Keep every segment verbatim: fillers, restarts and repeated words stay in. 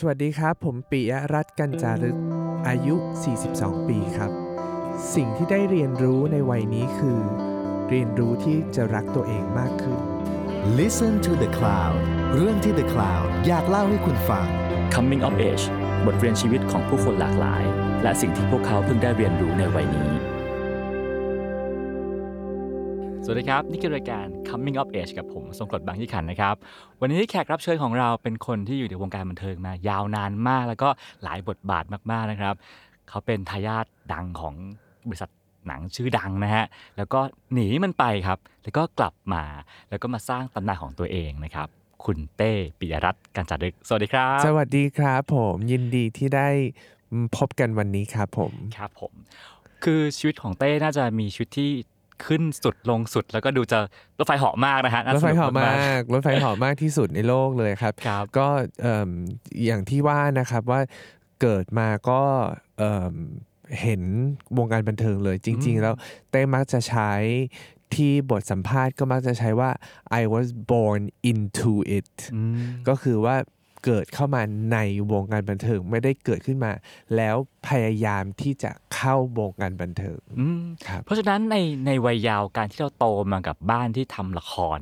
สวัสดีครับผมปิยรัตน์ กัญจารึกอายุสี่สิบสองปีครับสิ่งที่ได้เรียนรู้ในวัยนี้คือเรียนรู้ที่จะรักตัวเองมากขึ้น Listen to the Cloud เรื่องที่ The Cloud อยากเล่าให้คุณฟัง Coming of Age บทเรียนชีวิตของผู้คนหลากหลายและสิ่งที่พวกเขาเพิ่งได้เรียนรู้ในวัยนี้สวัสดีครับนี่คือรายการ Coming of Age กับผมทรงกลดบางยี่ขันนะครับวันนี้แขกรับเชิญของเราเป็นคนที่อยู่ในวงการบันเทิงมายาวนานมากแล้วก็หลายบทบาทมากๆนะครับเขาเป็นทายาทดังของบริษัทหนังชื่อดังนะฮะแล้วก็หนีมันไปครับแล้วก็กลับมาแล้วก็มาสร้างตำนานของตัวเองนะครับคุณเต้ปิยรัตน์ กัญจารึกสวัสดีครับสวัสดีครับผมยินดีที่ได้พบกันวันนี้ครับผมครับผมคือชีวิตของเต้น่าจะมีชีวิตที่ขึ้นสุดลงสุดแล้วก็ดูจะรถไฟเหาะมากนะฮะรถไฟเหาะมากรถไฟเหาะมากที่สุดในโลกเลยครับก็อย่างที่ว่านะครับว่าเกิดมาก็เห็นวงการบันเทิงเลยจริงๆแล้วเต้มักจะใช้ที่บทสัมภาษณ์ก็มักจะใช้ว่า I was born into it ก็คือว่าเกิดเข้ามาในวงการบันเทิงไม่ได้เกิดขึ้นมาแล้วพยายามที่จะเข้าวงการบันเทิงครับเพราะฉะนั้นในในวัยยาวการที่เราโตมากับบ้านที่ทำละคร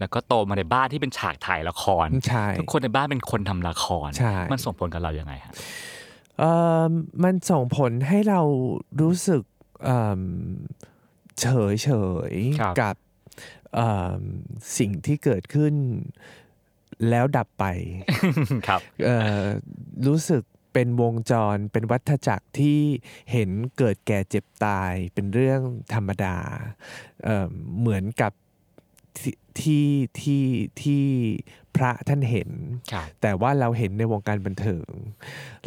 แล้วก็โตมาในบ้านที่เป็นฉากถ่ายละครทุกคนในบ้านเป็นคนทำละครมันส่งผลกับเรายังไงฮะเอ่อมันส่งผลให้เรารู้สึกเอ่อเฉยๆกับเอ่อสิ่งที่เกิดขึ้นแล้วดับไปครับเอ่อรู้สึกเป็นวงจรเป็นวัฏจักรที่เห็นเกิดแก่เจ็บตายเป็นเรื่องธรรมดาเอ่อเหมือนกับที่ที่ที่พระท่านเห็นแต่ว่าเราเห็นในวงการบันเทิง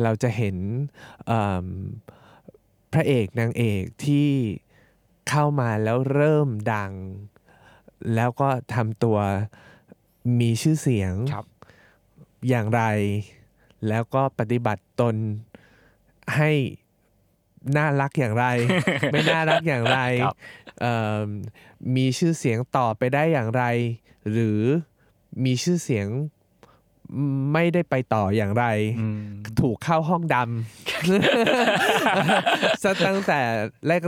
เราจะเห็นเอ่อพระเอกนางเอกที่เข้ามาแล้วเริ่มดังแล้วก็ทำตัวมีชื่อเสียงอย่างไรแล้วก็ปฏิบัติตนให้น่ารักอย่างไรไม่น่ารักอย่างไรมีชื่อเสียงต่อไปได้อย่างไรหรือมีชื่อเสียงไม่ได้ไปต่ออย่างไรถูกเข้าห้องดำซะตั้งแต่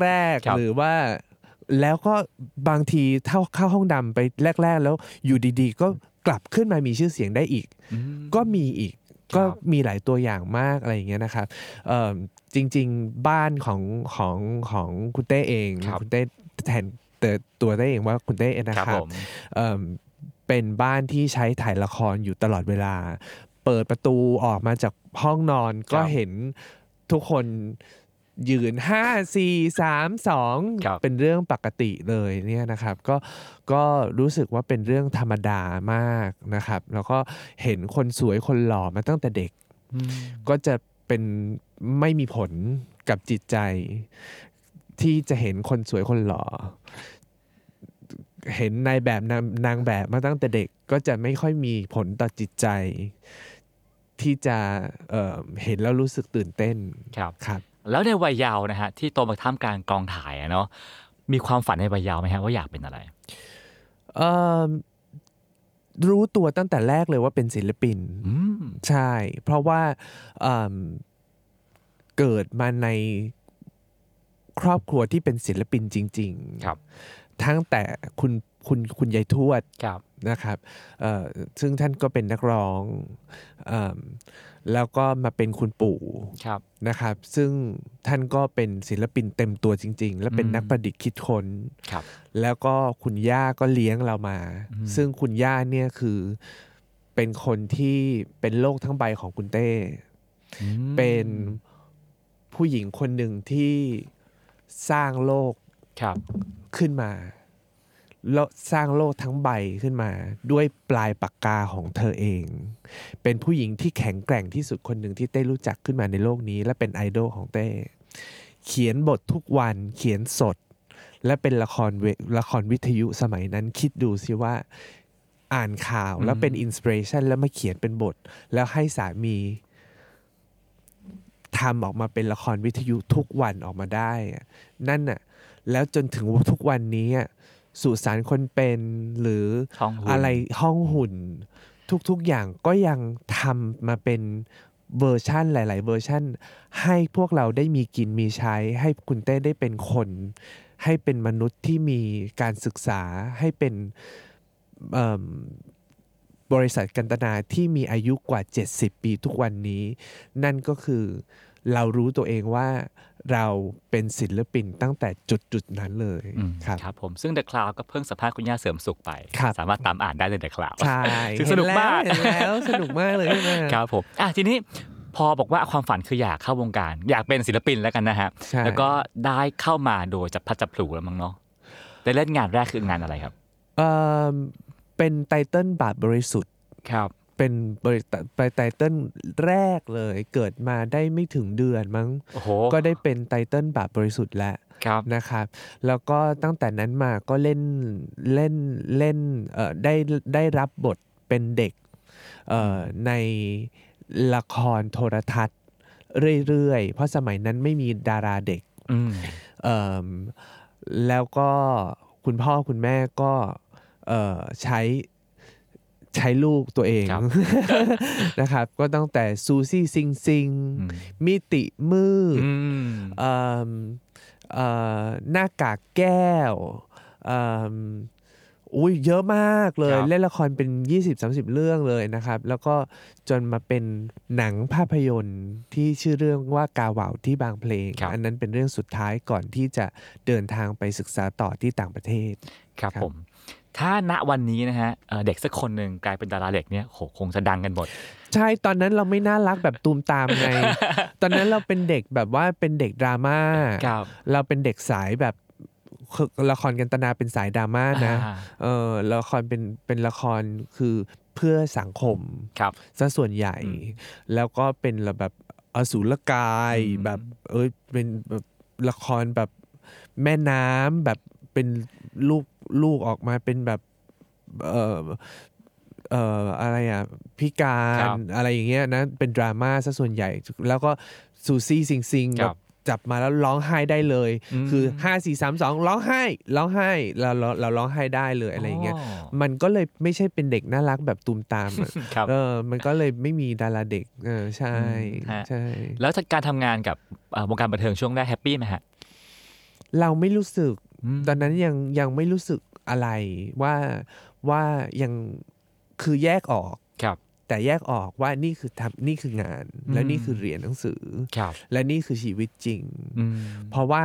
แรกๆหรือว่าแล้วก็บางทีเท่าเข้าห้องดำไปแรกๆแล้วอยู่ดีๆก็กลับขึ้นมามีชื่อเสียงได้อีกก็มีอีกก็มีหลายตัวอย่างมากอะไรอย่างเงี้ยนะครับจริงๆบ้านของของของคุณเต้เองคุณเต้แทนแต่ตัวเต้เองว่าคุณเต้เองนะครับเป็นบ้านที่ใช้ถ่ายละครอยู่ตลอดเวลาเปิดประตูออกมาจากห้องนอนก็เห็นทุกคนยืนห้า สี่ สาม สองเป็นเรื่องปกติเลยเนี่ยนะครับก็ก็รู้สึกว่าเป็นเรื่องธรรมดามากนะครับแล้วก็เห็นคนสวยคนหล่อมาตั้งแต่เด็กก็จะเป็นไม่มีผลกับจิตใจที่จะเห็นคนสวยคนหล่อเห็นนายแบบนางแบบมาตั้งแต่เด็กก็จะไม่ค่อยมีผลต่อจิตใจที่จะเอ่อเห็นแล้วรู้สึกตื่นเต้นครับครับแล้วในวัยยาวนะฮะที่โตมาท่ามกลางกองถ่ายเนาะมีความฝันในวัยยาวไหมฮะว่าอยากเป็นอะไรเอ่อรู้ตัวตั้งแต่แรกเลยว่าเป็นศิลปินใช่เพราะว่าเอ่อเกิดมาในครอบครัวที่เป็นศิลปินจริงๆครับทั้งแต่คุณคุณคุณยายทวดนะครับเอ่อซึ่งท่านก็เป็นนักร้องเอ่อแล้วก็มาเป็นคุณปู่นะครับซึ่งท่านก็เป็นศิลปินเต็มตัวจริงๆและเป็นนักประดิษฐ์คิดค้นแล้วก็คุณย่าก็เลี้ยงเรามาซึ่งคุณย่าเนี่ยคือเป็นคนที่เป็นโลกทั้งใบของคุณเต้เป็นผู้หญิงคนหนึ่งที่สร้างโลกขึ้นมาแล้วสร้างโลกทั้งใบขึ้นมาด้วยปลายปากกาของเธอเองเป็นผู้หญิงที่แข็งแกร่งที่สุดคนหนึ่งที่เต้รู้จักขึ้นมาในโลกนี้และเป็นไอดอลของเต้เขียนบททุกวันเขียนสดและเป็นละครละครวิทยุสมัยนั้นคิดดูสิว่าอ่านข่าวแล้วเป็นอินสปิเรชันแล้วมาเขียนเป็นบทแล้วให้สามีทำออกมาเป็นละครวิทยุทุกวันออกมาได้นั่นน่ะแล้วจนถึงทุกวันนี้สุสานคนเป็นหรืออะไรห้องหุ่นทุกๆอย่างก็ยังทำมาเป็น เวอร์ชันหลายๆเวอร์ชันให้พวกเราได้มีกินมีใช้ให้คุณเต้ได้เป็นคนให้เป็นมนุษย์ที่มีการศึกษาให้เป็นบริษัทกันตนาที่มีอายุกว่าเจ็ดสิบปีทุกวันนี้นั่นก็คือเรารู้ตัวเองว่าเราเป็นศิลปินตั้งแต่จุดๆนั้นเลยครับครับผมซึ่ง The Cloud ก็เพิ่งสัมภาษณ์คุณย่าเสริมสุขไปสามารถตามอ่านได้ใน The Cloud ใช่สนุกมากแล้วสนุกมากเลยครับผมอ่ะทีนี้พอบอกว่าความฝันคืออยากเข้าวงการอยากเป็นศิลปินแล้วกันนะฮะแล้วก็ได้เข้ามาโดยจับพลัดจับผลูแล้วมั้งเนาะได้เล่นงานแรกคืองานอะไรครับเอ่อเป็นไตเติ้ลบาทบริสุทธิ์ครับเป็นบริษัทไปไตเติ้ลแรกเลยเกิดมาได้ไม่ถึงเดือนมั้ง oh. ก็ได้เป็นไตเติ้ลบาทบริสุทธิ์แล้วนะครับแล้วก็ตั้งแต่นั้นมาก็เล่นเล่นเล่นเอ่อได้ได้รับบทเป็นเด็กเอ่อในละครโทรทัศน์เรื่อยๆเพราะสมัยนั้นไม่มีดาราเด็กเอ่อแล้วก็คุณพ่อคุณแม่ก็เอ่อใช้ใช้ลูกตัวเอง นะครับก็ตั้งแต่ซูซี่ซิงซิงมิติมืดหน้ากากแก้วอุ้ยเยอะมากเลยเล่นละครเป็น ยี่สิบถึงสามสิบ เรื่องเลยนะครับแล้วก็จนมาเป็นหนังภาพยนตร์ที่ชื่อเรื่องว่ากาเหว่าที่บางเพลงอันนั้นเป็นเรื่องสุดท้ายก่อนที่จะเดินทางไปศึกษาต่อที่ต่างประเทศครับผมถ้าณวันนี้นะฮะเด็กสักคนหนึ่งกลายเป็นดาราเด็กเนี่ยโหคงจะดังกันหมดใช่ตอนนั้นเราไม่น่ารักแบบตูมตามไง ตอนนั้นเราเป็นเด็กแบบว่าเป็นเด็กดราม่า เราเป็นเด็กสายแบบละครกันตนาเป็นสายดราม่านะเออละครเป็นเป็นละครคือเพื่อสังคมครับซะส่วนใหญ่แล้วก็เป็นแบบอสูรกายแบบเอ้ยเป็นแบบละครแบบแม่น้ำแบบเป็นลูกลูกออกมาเป็นแบบเอ่อเอ่ออะไรอ่ะพิการอะไรอย่างเงี้ยนะเป็นดราม่าซะส่วนใหญ่แล้วก็ซูซี่ซิงซิงแบบจับมาแล้วร้องไห้ได้เลยคือห้า สี่ สาม สองร้องไห้ร้องไห้เราเราเราร้องไห้ได้เลยอะไรอย่างเงี้ยมันก็เลยไม่ใช่เป็นเด็กน่ารักแบบตูมตามเออมันก็เลยไม่มีดาราเด็กเออใช่ใช่แล้วการทำงานกับวงการบันเทิงช่วงแรกแฮปปี้ไหมฮะเราไม่รู้สึกตอนนั้นยังยังไม่รู้สึกอะไรว่าว่ายังคือแยกออกแต่แยกออกว่านี่คือทำนี่คืองานและนี่คือเรียนหนังสือและนี่คือชีวิตจริงเพราะว่า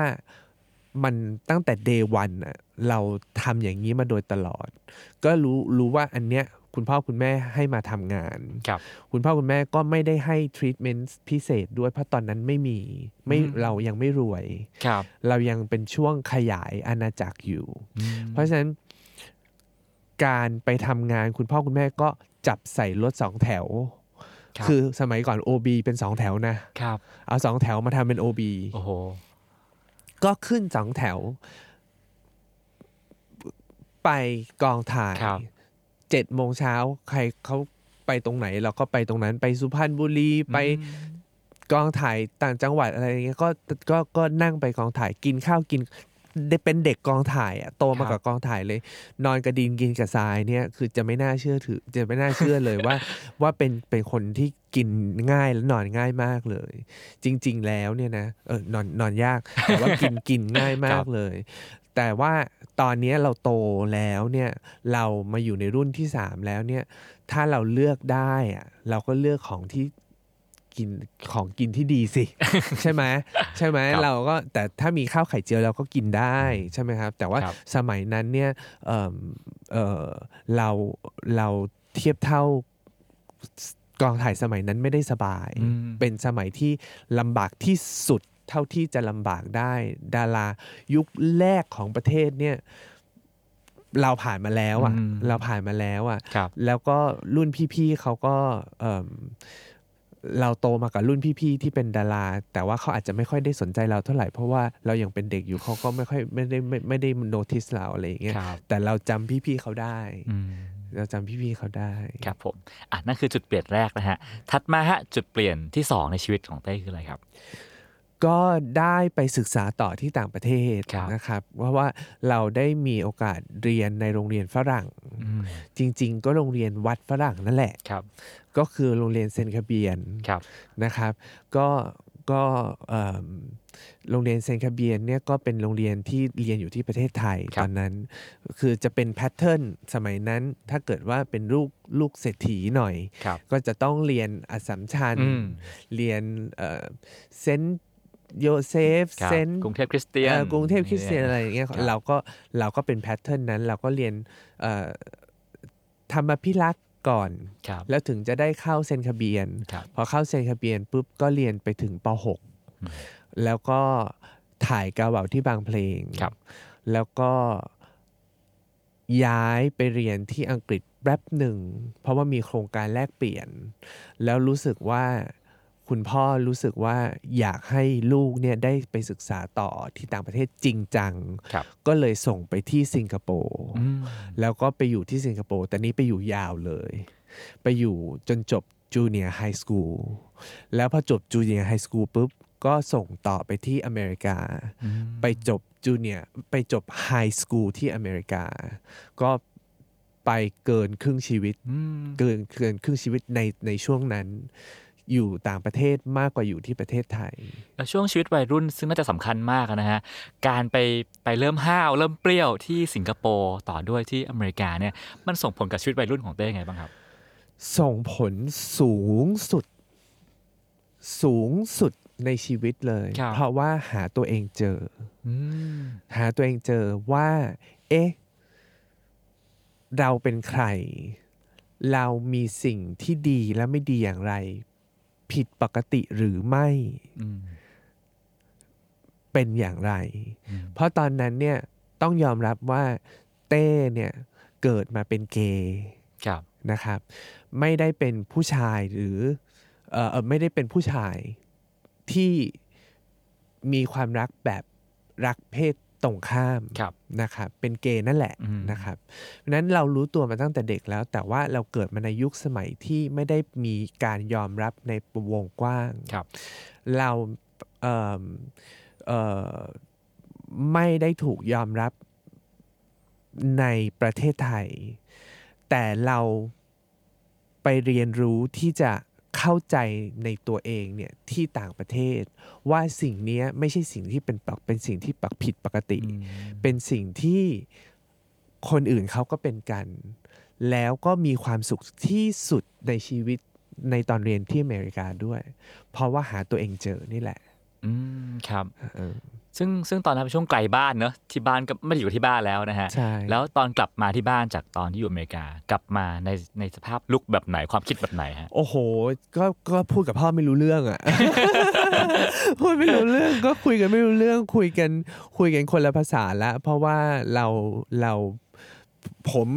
มันตั้งแต่ day one น่ะเราทำอย่างนี้มาโดยตลอดก็รู้รู้ว่าอันเนี้ยคุณพ่อคุณแม่ให้มาทำงานคุณพ่อคุณแม่ก็ไม่ได้ให้ treatment พิเศษด้วยเพราะตอนนั้นไม่มีไม่เรายังไม่รวยเรายังเป็นช่วงขยายอาณาจักรอยู่เพราะฉะนั้นการไปทำงานคุณพ่อคุณแม่ก็จับใส่รถสองแถวคือสมัยก่อน โอ บี เป็นสองแถวนะเอาสองแถวมาทำเป็น โอ บี โอ้โหก็ขึ้นสองแถวไปกองถ่ายเจ็ดโมงเช้าใครเขาไปตรงไหนเราก็ไปตรงนั้นไปสุพรรณบุรีไปกองถ่ายต่างจังหวัดอะไรเงี้ยก็ก็ก็นั่งไปกองถ่ายกินข้าวกินเป็นเด็กกองถ่ายอ่ะโตมากับกองถ่ายเลยนอนกระดินกินกับทรายเนี่ยคือจะไม่น่าเชื่อถือจะไม่น่าเชื่อเลยว่าว่าเป็นเป็นคนที่กินง่ายและนอนง่ายมากเลยจริงๆแล้วเนี่ยนะเออนอนนอนยากแต่ว่ากินกินง่ายมากเลยแต่ว่าตอนนี้เราโตแล้วเนี่ยเรามาอยู่ในรุ่นที่สามแล้วเนี่ยถ้าเราเลือกได้อ่ะเราก็เลือกของที่กินของกินที่ดีสิ ใช่ไหมใช่ไหม เราก็แต่ถ้ามีข้าวไข่เจียวเราก็กินได้ใช่ไหมครับแต่ว่าสมัยนั้นเนี่ยเอ่อเอ่อเราเราเทียบเท่ากองถ่ายสมัยนั้นไม่ได้สบายเป็นสมัยที่ลำบากที่สุดเท่าที่จะลำบากได้ดารายุคแรกของประเทศเนี่ยเราผ่านมาแล้วอ่ะเราผ่านมาแล้วอ่ะแล้วก็รุ่นพี่ๆเขาก็เอ่อเราโตมากับรุ่นพี่ๆที่เป็นดาราแต่ว่าเขาอาจจะไม่ค่อยได้สนใจเราเท่าไหร่เพราะว่าเรายังเป็นเด็กอยู่เขาก็ไม่ค่อยไม่ได้ไม่ไม่ได้โนติสเราอะไรอย่างเงี้ยแต่เราจำพี่ๆเขาได้เราจำพี่ๆเขาได้ครับผมอ่ะนั่นคือจุดเปลี่ยนแรกนะฮะถัดมาฮะจุดเปลี่ยนที่สองในชีวิตของเต้คืออะไรครับ ก็ได้ไปศึกษาต่อที่ต่างประเทศนะครับเพราะว่าเราได้มีโอกาสเรียนในโรงเรียนฝรั่งจริงๆก็โรงเรียนวัดฝรั่งนั่นแหละก็คือโรงเรียนเซนต์คาเบียนนะครับก็ก็โรงเรียนเซนต์คาเบียนเนี่ยก็เป็นโรงเรียนที่เรียนอยู่ที่ประเทศไทยตอนนั้นคือจะเป็นแพทเทิร์นสมัยนั้นถ้าเกิดว่าเป็นลูกลูกเศรษฐีหน่อยก็จะต้องเรียนอัสสัมชัญเรียนเซนต์โยเซฟเซนต์กรุงเทพคริสเตียนกรุงเทพคริสเตียนอะไรอย่างเงี้ยเราก็เราก็เป็นแพทเทิร์นนั้นเราก็เรียนธรรมพิลักษ์ก่อนแล้วถึงจะได้เข้าเซนต์คาเบียนพอเข้าเซนต์คาเบียนปุ๊บก็เรียนไปถึงป.หก แล้วก็ถ่ายกาเหวาที่บางเพลงแล้วก็ย้ายไปเรียนที่อังกฤษแป๊บหนึ่งเพราะว่ามีโครงการแลกเปลี่ยนแล้วรู้สึกว่าคุณพ่อรู้สึกว่าอยากให้ลูกเนี่ยได้ไปศึกษาต่อที่ต่างประเทศจริงจังก็เลยส่งไปที่สิงคโปร์แล้วก็ไปอยู่ที่สิงคโปร์แต่นี้ไปอยู่ยาวเลยไปอยู่จนจบจูเนียร์ไฮสคูลแล้วพอจบจูเนียร์ไฮสคูลปุ๊บก็ส่งต่อไปที่อเมริกาไปจบจูเนียร์ไปจบไฮสคูลที่อเมริกาก็ไปเกินครึ่งชีวิตเกินเกินครึ่งชีวิตในในช่วงนั้นอยู่ต่างประเทศมากกว่าอยู่ที่ประเทศไทยแล้วช่วงชีวิตวัยรุ่นซึ่งน่าจะสำคัญมากนะฮะการไปไปเริ่มห้าวเริ่มเปรี้ยวที่สิงคโปร์ต่อด้วยที่อเมริกาเนี่ยมันส่งผลกับชีวิตวัยรุ่นของเต้ยังไงบ้างครับส่งผลสูงสุดสูงสุดในชีวิตเลยเพราะว่าหาตัวเองเจอหาตัวเองเจอว่าเอ๊ะเราเป็นใครเรามีสิ่งที่ดีและไม่ดีอย่างไรผิดปกติหรือไม่เป็นอย่างไรเพราะตอนนั้นเนี่ยต้องยอมรับว่าเต้เนี่ยเกิดมาเป็นเกย์นะครับไม่ได้เป็นผู้ชายหรือเอ่อไม่ได้เป็นผู้ชายที่มีความรักแบบรักเพศตรงข้ามนะครับเป็นเกย์นั่นแหละนะครับเพราะฉะนั้นเรารู้ตัวมาตั้งแต่เด็กแล้วแต่ว่าเราเกิดมาในยุคสมัยที่ไม่ได้มีการยอมรับในวงกว้างเราเอ่อเอ่อไม่ได้ถูกยอมรับในประเทศไทยแต่เราไปเรียนรู้ที่จะเข้าใจในตัวเองเนี่ยที่ต่างประเทศว่าสิ่งนี้ไม่ใช่สิ่งที่เป็นเป็นสิ่งที่ผิดปกติเป็นสิ่งที่คนอื่นเขาก็เป็นกันแล้วก็มีความสุขที่สุดในชีวิตในตอนเรียนที่อเมริกาด้วยเพราะว่าหาตัวเองเจอนี่แหละอืมครับซึ่งซึ่งตอนนั้นเป็นช่วงไกลบ้านเนอะที่บ้านก็ไม่ได้อยู่ที่บ้านแล้วนะฮะแล้วตอนกลับมาที่บ้านจากตอนที่อยู่อเมริกากลับมาในในสภาพลุคแบบไหนความคิดแบบไหนฮะโอ้โหก็ก็พูดกับพ่อไม่รู้เรื่องอ่ะ พูดไม่รู้เรื่องก็คุยกันไม่รู้เรื่องคุยกันคุยกันคนละภาษาละเพราะว่าเราเราผม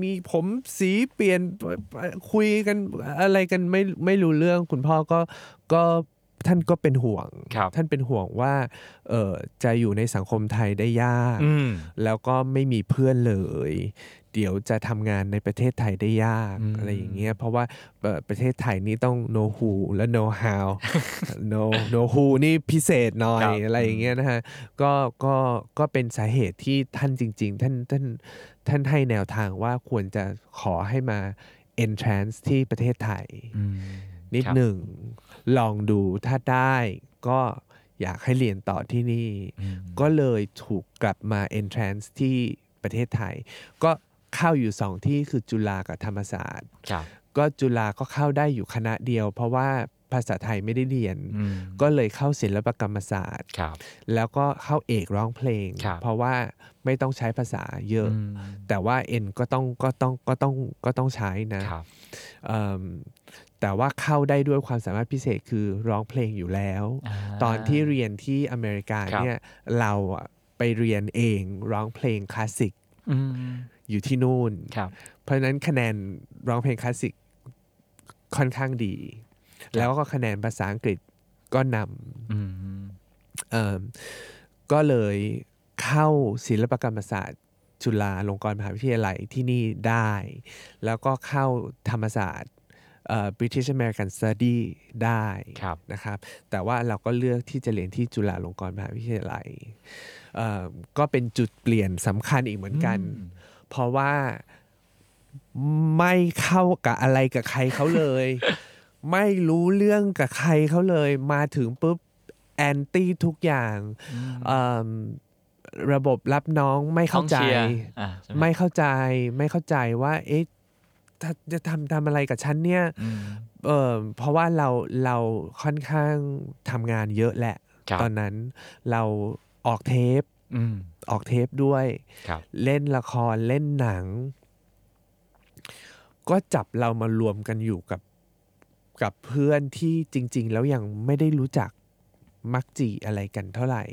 มีผมสีเปลี่ยนคุยกันอะไรกันไม่ไม่รู้เรื่องคุณพ่อก็ก็ท่านก็เป็นห่วงท่านเป็นห่วงว่าเอ่อจะอยู่ในสังคมไทยได้ยากแล้วก็ไม่มีเพื่อนเลยเดี๋ยวจะทำงานในประเทศไทยได้ยากอะไรอย่างเงี้ยเพราะว่าประเทศไทยนี่ต้อง know who และ know how know know who นี่พิเศษหน่อย อะไรอย่างเงี้ยนะฮะก็ก็ก็เป็นสาเหตุที่ท่านจริงๆท่านท่านท่านให้แนวทางว่าควรจะขอให้มา entrance ที่ประเทศไทยนิดหนึ่งลองดูถ้าได้ก็อยากให้เรียนต่อที่นี่ก็เลยถูกกลับมา entrance ที่ประเทศไทยก็เข้าอยู่สองที่คือจุฬากับธรรมศาสตร์ก็จุฬาก็เข้าได้อยู่คณะเดียวเพราะว่าภาษาไทยไม่ได้เรียนก็เลยเข้าศิลปกรรมศาสตร์แล้วก็เข้าเอกร้องเพลงเพราะว่าไม่ต้องใช้ภาษาเยอะแต่ว่าเอ็นก็ต้องก็ต้องก็ต้องก็ต้องใช้นะแต่ว่าเข้าได้ด้วยความสามารถพิเศษคือร้องเพลงอยู่แล้วตอนที่เรียนที่อเมริกาเนี่ยเราไปเรียนเองร้องเพลงคลาสสิกอยู่ที่นู่นเพราะนั้นคะแนนร้องเพลงคลาสสิกค่อนข้างดีแล้วก็คะแนนภาษาอังกฤษก็นำก็เลยเข้าศิลปกรรมศาสตร์จุฬาลงกรณ์มหาวิทยาลัยที่นี่ได้แล้วก็เข้าธรรมศาสตร์ British American Study ได้นะครับแต่ว่าเราก็เลือกที่จะเรียนที่จุฬาลงกรณ์มหาวิทยาลัยก็เป็นจุดเปลี่ยนสำคัญอีกเหมือนกันเพราะว่าไม่เข้ากับอะไรกับใครเขาเลยไม่รู้เรื่องกับใครเขาเลยมาถึงปุ๊บแอนตี้ทุกอย่างระบบรับน้องไม่เข้าใจไม่เข้าใจไม่เข้าใจว่าเอ๊ะจะทำทำอะไรกับฉันเนี่ยเอ่อเพราะว่าเราเราค่อนข้างทำงานเยอะแหละตอนนั้นเราออกเทปออกเทปด้วยเล่นละครเล่นหนังก็จับเรามารวมกันอยู่กับกับเพื่อนที่จริงๆแล้วยังไม่ได้รู้จักมักจีอะไรกันเท่าไหร่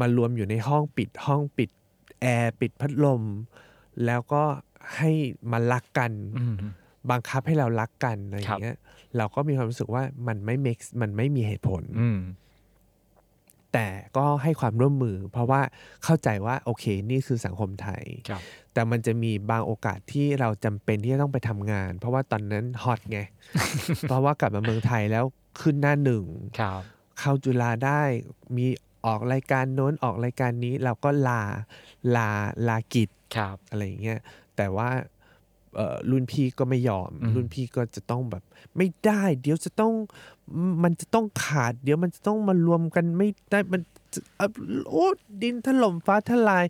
มารวมอยู่ในห้องปิดห้องปิดแอร์ปิดพัดลมแล้วก็ให้มารักกันบังคับให้เรารักกันอะไรอย่างเงี้ยเราก็มีความรู้สึกว่ามันไม่ make มันไม่มีเหตุผลแต่ก็ให้ความร่วมมือเพราะว่าเข้าใจว่าโอเคนี่คือสังคมไทยแต่มันจะมีบางโอกาสที่เราจำเป็นที่จะต้องไปทำงานเพราะว่าตอนนั้นฮอตไง เพราะว่ากลับมาเมืองไทยแล้วขึ้นหน้าหนึ่งเข้าจุฬาได้มีออกรายการโน้นออกรายการนี้เราก็ลาลาลากิจอะไรอย่างเงี้ยแต่ว่ารุ่นพี่ก็ไม่ยอมรุ่นพี่ก็จะต้องแบบไม่ได้เดี๋ยวจะต้องมันจะต้องขาดเดี๋ยวมันจะต้องมารวมกันไม่ได้มันโอ้ดินถล่มฟ้าทลาย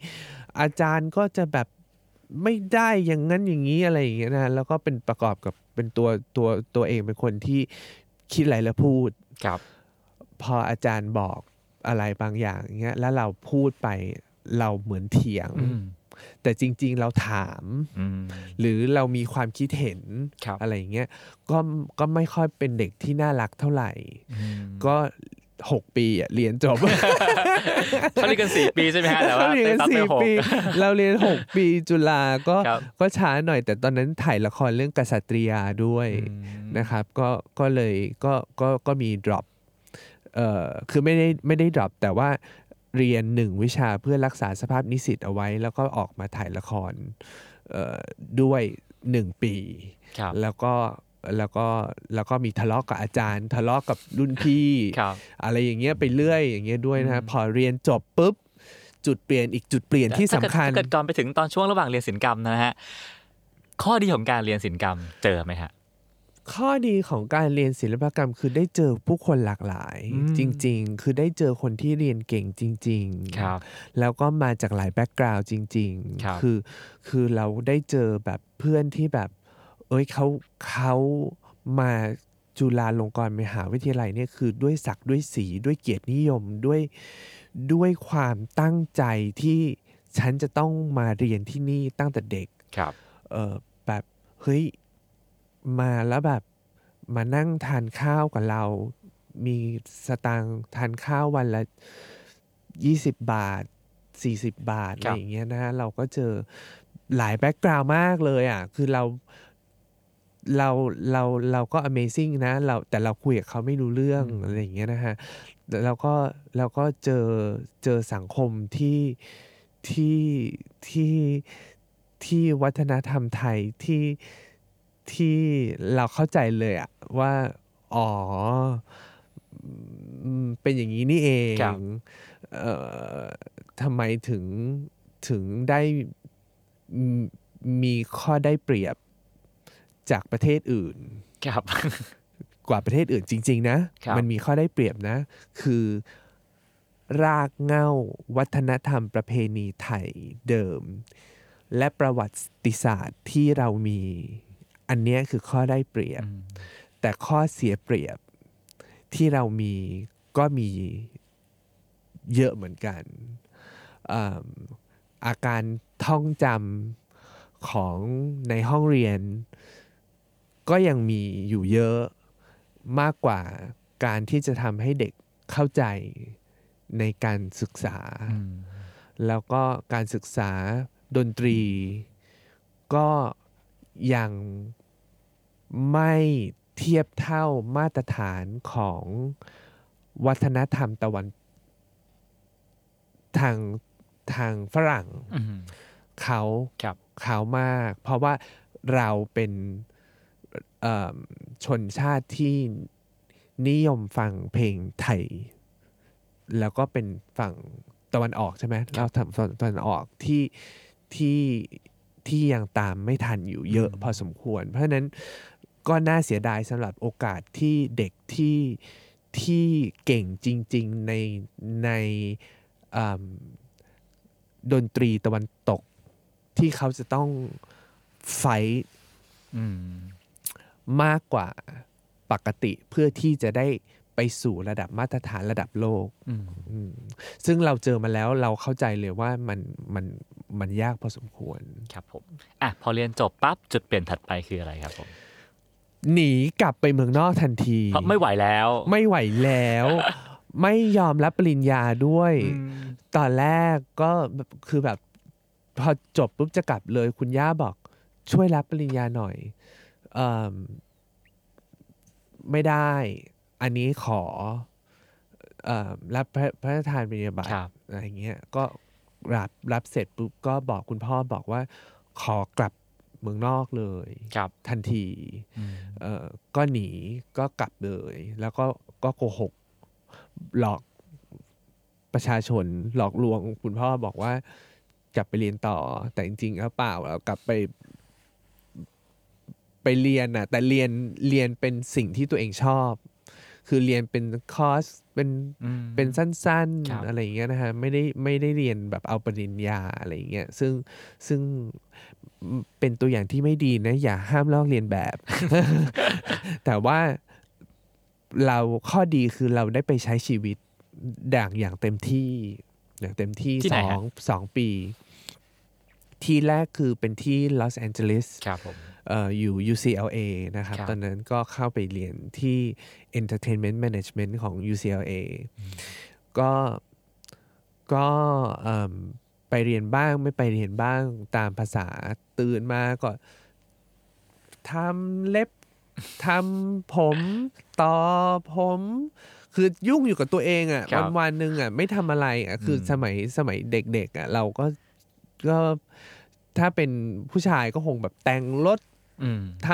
อาจารย์ก็จะแบบไม่ได้อย่างนั้นอย่างนี้อะไรอย่างเงี้ยนะแล้วก็เป็นประกอบกับเป็นตัวตัวตัวเองเป็นคนที่คิดอะไรแล้วพูดพออาจารย์บอกอะไรบางอย่างเงี้ยแล้วเราพูดไปเราเหมือนเถียงแต่จริงๆเราถามหรือเรามีความคิดเห็นอะไรอย่างเงี้ยก็ก็ไม่ค่อยเป็นเด็กที่น่ารักเท่าไหร่ก็หกปีอ่ะเรียนจบเขาเรียนกันสี่ปีใช่ไหมฮะแต่ว่าเรียนสี่ปีเราเรียนหกปีจุฬาก็ก็ช้าหน่อยแต่ตอนนั้นถ่ายละครเรื่องกษัตริยาด้วยนะครับก็ก็เลยก็ก็ก็มี drop เอ่อคือไม่ได้ไม่ได้ drop แต่ว่าเรียนหนึ่งวิชาเพื่อรักษาสภาพนิสิตเอาไว้แล้วก็ออกมาถ่ายละครด้วยหนึ่งปีแล้วก็แล้วก็แล้วก็มีทะเลาะกับอาจารย์ทะเลาะกับรุ่นพี่อะไรอย่างเงี้ยไปเรื่อยอย่างเงี้ยด้วยนะพอเรียนจบปุ๊บจุดเปลี่ยนอีกจุดเปลี่ยนที่สำคัญเกิดก่อนไปถึงตอนช่วงระหว่างเรียนศิลปกรรมนะฮะข้อดีของการเรียนศิลปกรรมเจอไหมฮะข้อดีของการเรียนศิลปกรรมคือได้เจอผู้คนหลากหลายจริงๆคือได้เจอคนที่เรียนเก่งจริงๆแล้วก็มาจากหลายแบ็คกราวด์จริงๆคือคือเราได้เจอแบบเพื่อนที่แบบเอ้ยเขาเขามาจุฬาลงกรณ์มหาวิทยาลัยเนี่ยคือด้วยศักดิ์ด้วยสีด้วยเกียรตินิยมด้วยด้วยความตั้งใจที่ฉันจะต้องมาเรียนที่นี่ตั้งแต่เด็กเออแบบเฮ้ยมาแล้วแบบมานั่งทานข้าวกับเรามีสตางค์ทานข้าววันละยี่สิบบาทสี่สิบบาทอะไรอย่างเงี้ยนะฮะเราก็เจอหลายแบ็คกราวด์มากเลยอ่ะคือเราเราเราเราก็ amazing นะเราแต่เราคุยกับเขาไม่รู้เรื่องอะไรอย่างเงี้ยนะฮะแล้วก็เราก็เจอเจอสังคมที่ที่ที่ที่วัฒนธรรมไทยที่ที่เราเข้าใจเลยอะว่าอ๋อเป็นอย่างนี้นี่เองเอ่อทำไมถึงถึงได้มีข้อได้เปรียบจากประเทศอื่นครับกว่าประเทศอื่นจริงๆนะมันมีข้อได้เปรียบนะคือรากเหง้าวัฒนธรรมประเพณีไทยเดิมและประวัติศาสตร์ที่เรามีอันนี้คือข้อได้เปรียบแต่ข้อเสียเปรียบที่เรามีก็มีเยอะเหมือนกันอาการท่องจำของในห้องเรียนก็ยังมีอยู่เยอะมากกว่าการที่จะทำให้เด็กเข้าใจในการศึกษาแล้วก็การศึกษาดนตรีก็ยังไม่เทียบเท่ามาตรฐานของวัฒนธรรมตะวันทางทางฝรั่งเขาเขามากเพราะว่า เราเป็นชนชาติที่นิยมฟังเพลงไทยแล้วก็เป็นฝั่งตะวันออกใช่ไหมเราทำส่วนตะวันออกที่ที่ที่ยังตามไม่ทันอยู่เยอะพอสมควรเพราะฉะนั้นก็น่าเสียดายสำหรับโอกาสที่เด็กที่ที่เก่งจริงๆในในดนตรีตะวันตกที่เขาจะต้องไฟท์มากกว่าปกติเพื่อที่จะได้ไปสู่ระดับมาตรฐานระดับโลกซึ่งเราเจอมาแล้วเราเข้าใจเลยว่ามันมันมันยากพอสมควรครับผมอ่ะพอเรียนจบปั๊บจุดเปลี่ยนถัดไปคืออะไรครับผมหนีกลับไปเมืองนอกทันทีเพราะไม่ไหวแล้วไม่ไหวแล้ว ไม่ยอมรับปริญญาด้วยตอนแรกก็คือแบบพอจบปุ๊บจะกลับเลยคุณย่าบอกช่วยรับปริญญาหน่อยเอ่อไม่ได้อันนี้ขอเอ่อรับพระราชทานปริญญาบัตรอะไรเงี้ยก็รับรับเสร็จปุ๊บก็บอกคุณพ่อบอกว่าขอกลับเมืองนอกเลยทันทีเอ่อก็หนีก็กลับเลยแล้วก็ก็โกหกหลอกประชาชนหลอกลวงคุณพ่อบอกว่ากลับไปเรียนต่อแต่จริงๆแล้วเปล่าเรากลับไปไปเรียนน่ะแต่เรียนเรียนเป็นสิ่งที่ตัวเองชอบคือเรียนเป็นคอร์สเป็นเป็นสั้นๆอะไรอย่างเงี้ยนะฮะไม่ได้ไม่ได้เรียนแบบเอาปริญญาอะไรอย่างเงี้ยซึ่งซึ่งเป็นตัวอย่างที่ไม่ดีนะอย่าห้ามลอกเรียนแบบ แต่ว่าเราข้อดีคือเราได้ไปใช้ชีวิตด่างอย่างเต็มที่อย่างเต็มที่สองสองปีที่แรกคือเป็นที่ลอสแอนเจลิสอยู่ ยู ซี แอล เอ นะครับตอนนั้นก็เข้าไปเรียนที่ Entertainment Management ของ ยู ซี แอล เอ ก็ก็ไปเรียนบ้างไม่ไปเรียนบ้างตามภาษาตื่นมาก็ทำเล็บทำผมต่อผมคือยุ่งอยู่กับตัวเองอ่ะวันวันหนึ่งอ่ะไม่ทำอะไรอ่ะคือสมัยสมัยเด็กๆอ่ะเราก็ก็ถ้าเป็นผู้ชายก็คงแบบแต่งรถท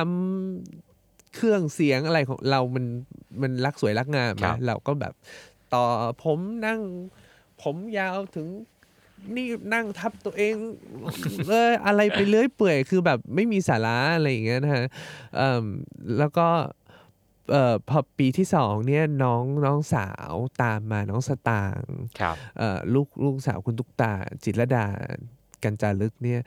ำเครื่องเสียงอะไรของเรามันมันรักสวยรักงามนะเราก็แบบต่อผมนั่งผมยาวถึงนี่นั่งทับตัวเองเอออะไรไปเรื่อยเปื่อยคือแบบไม่มีสาระอะไรอย่างเงี้ยนะฮะแล้วก็เอ่อพอปีที่สองเนี่ยน้องน้องสาวตามมาน้องสตางค์ลูกลูกสาวคุณตุ๊กตาจิตรดากันจารึกเนี่ย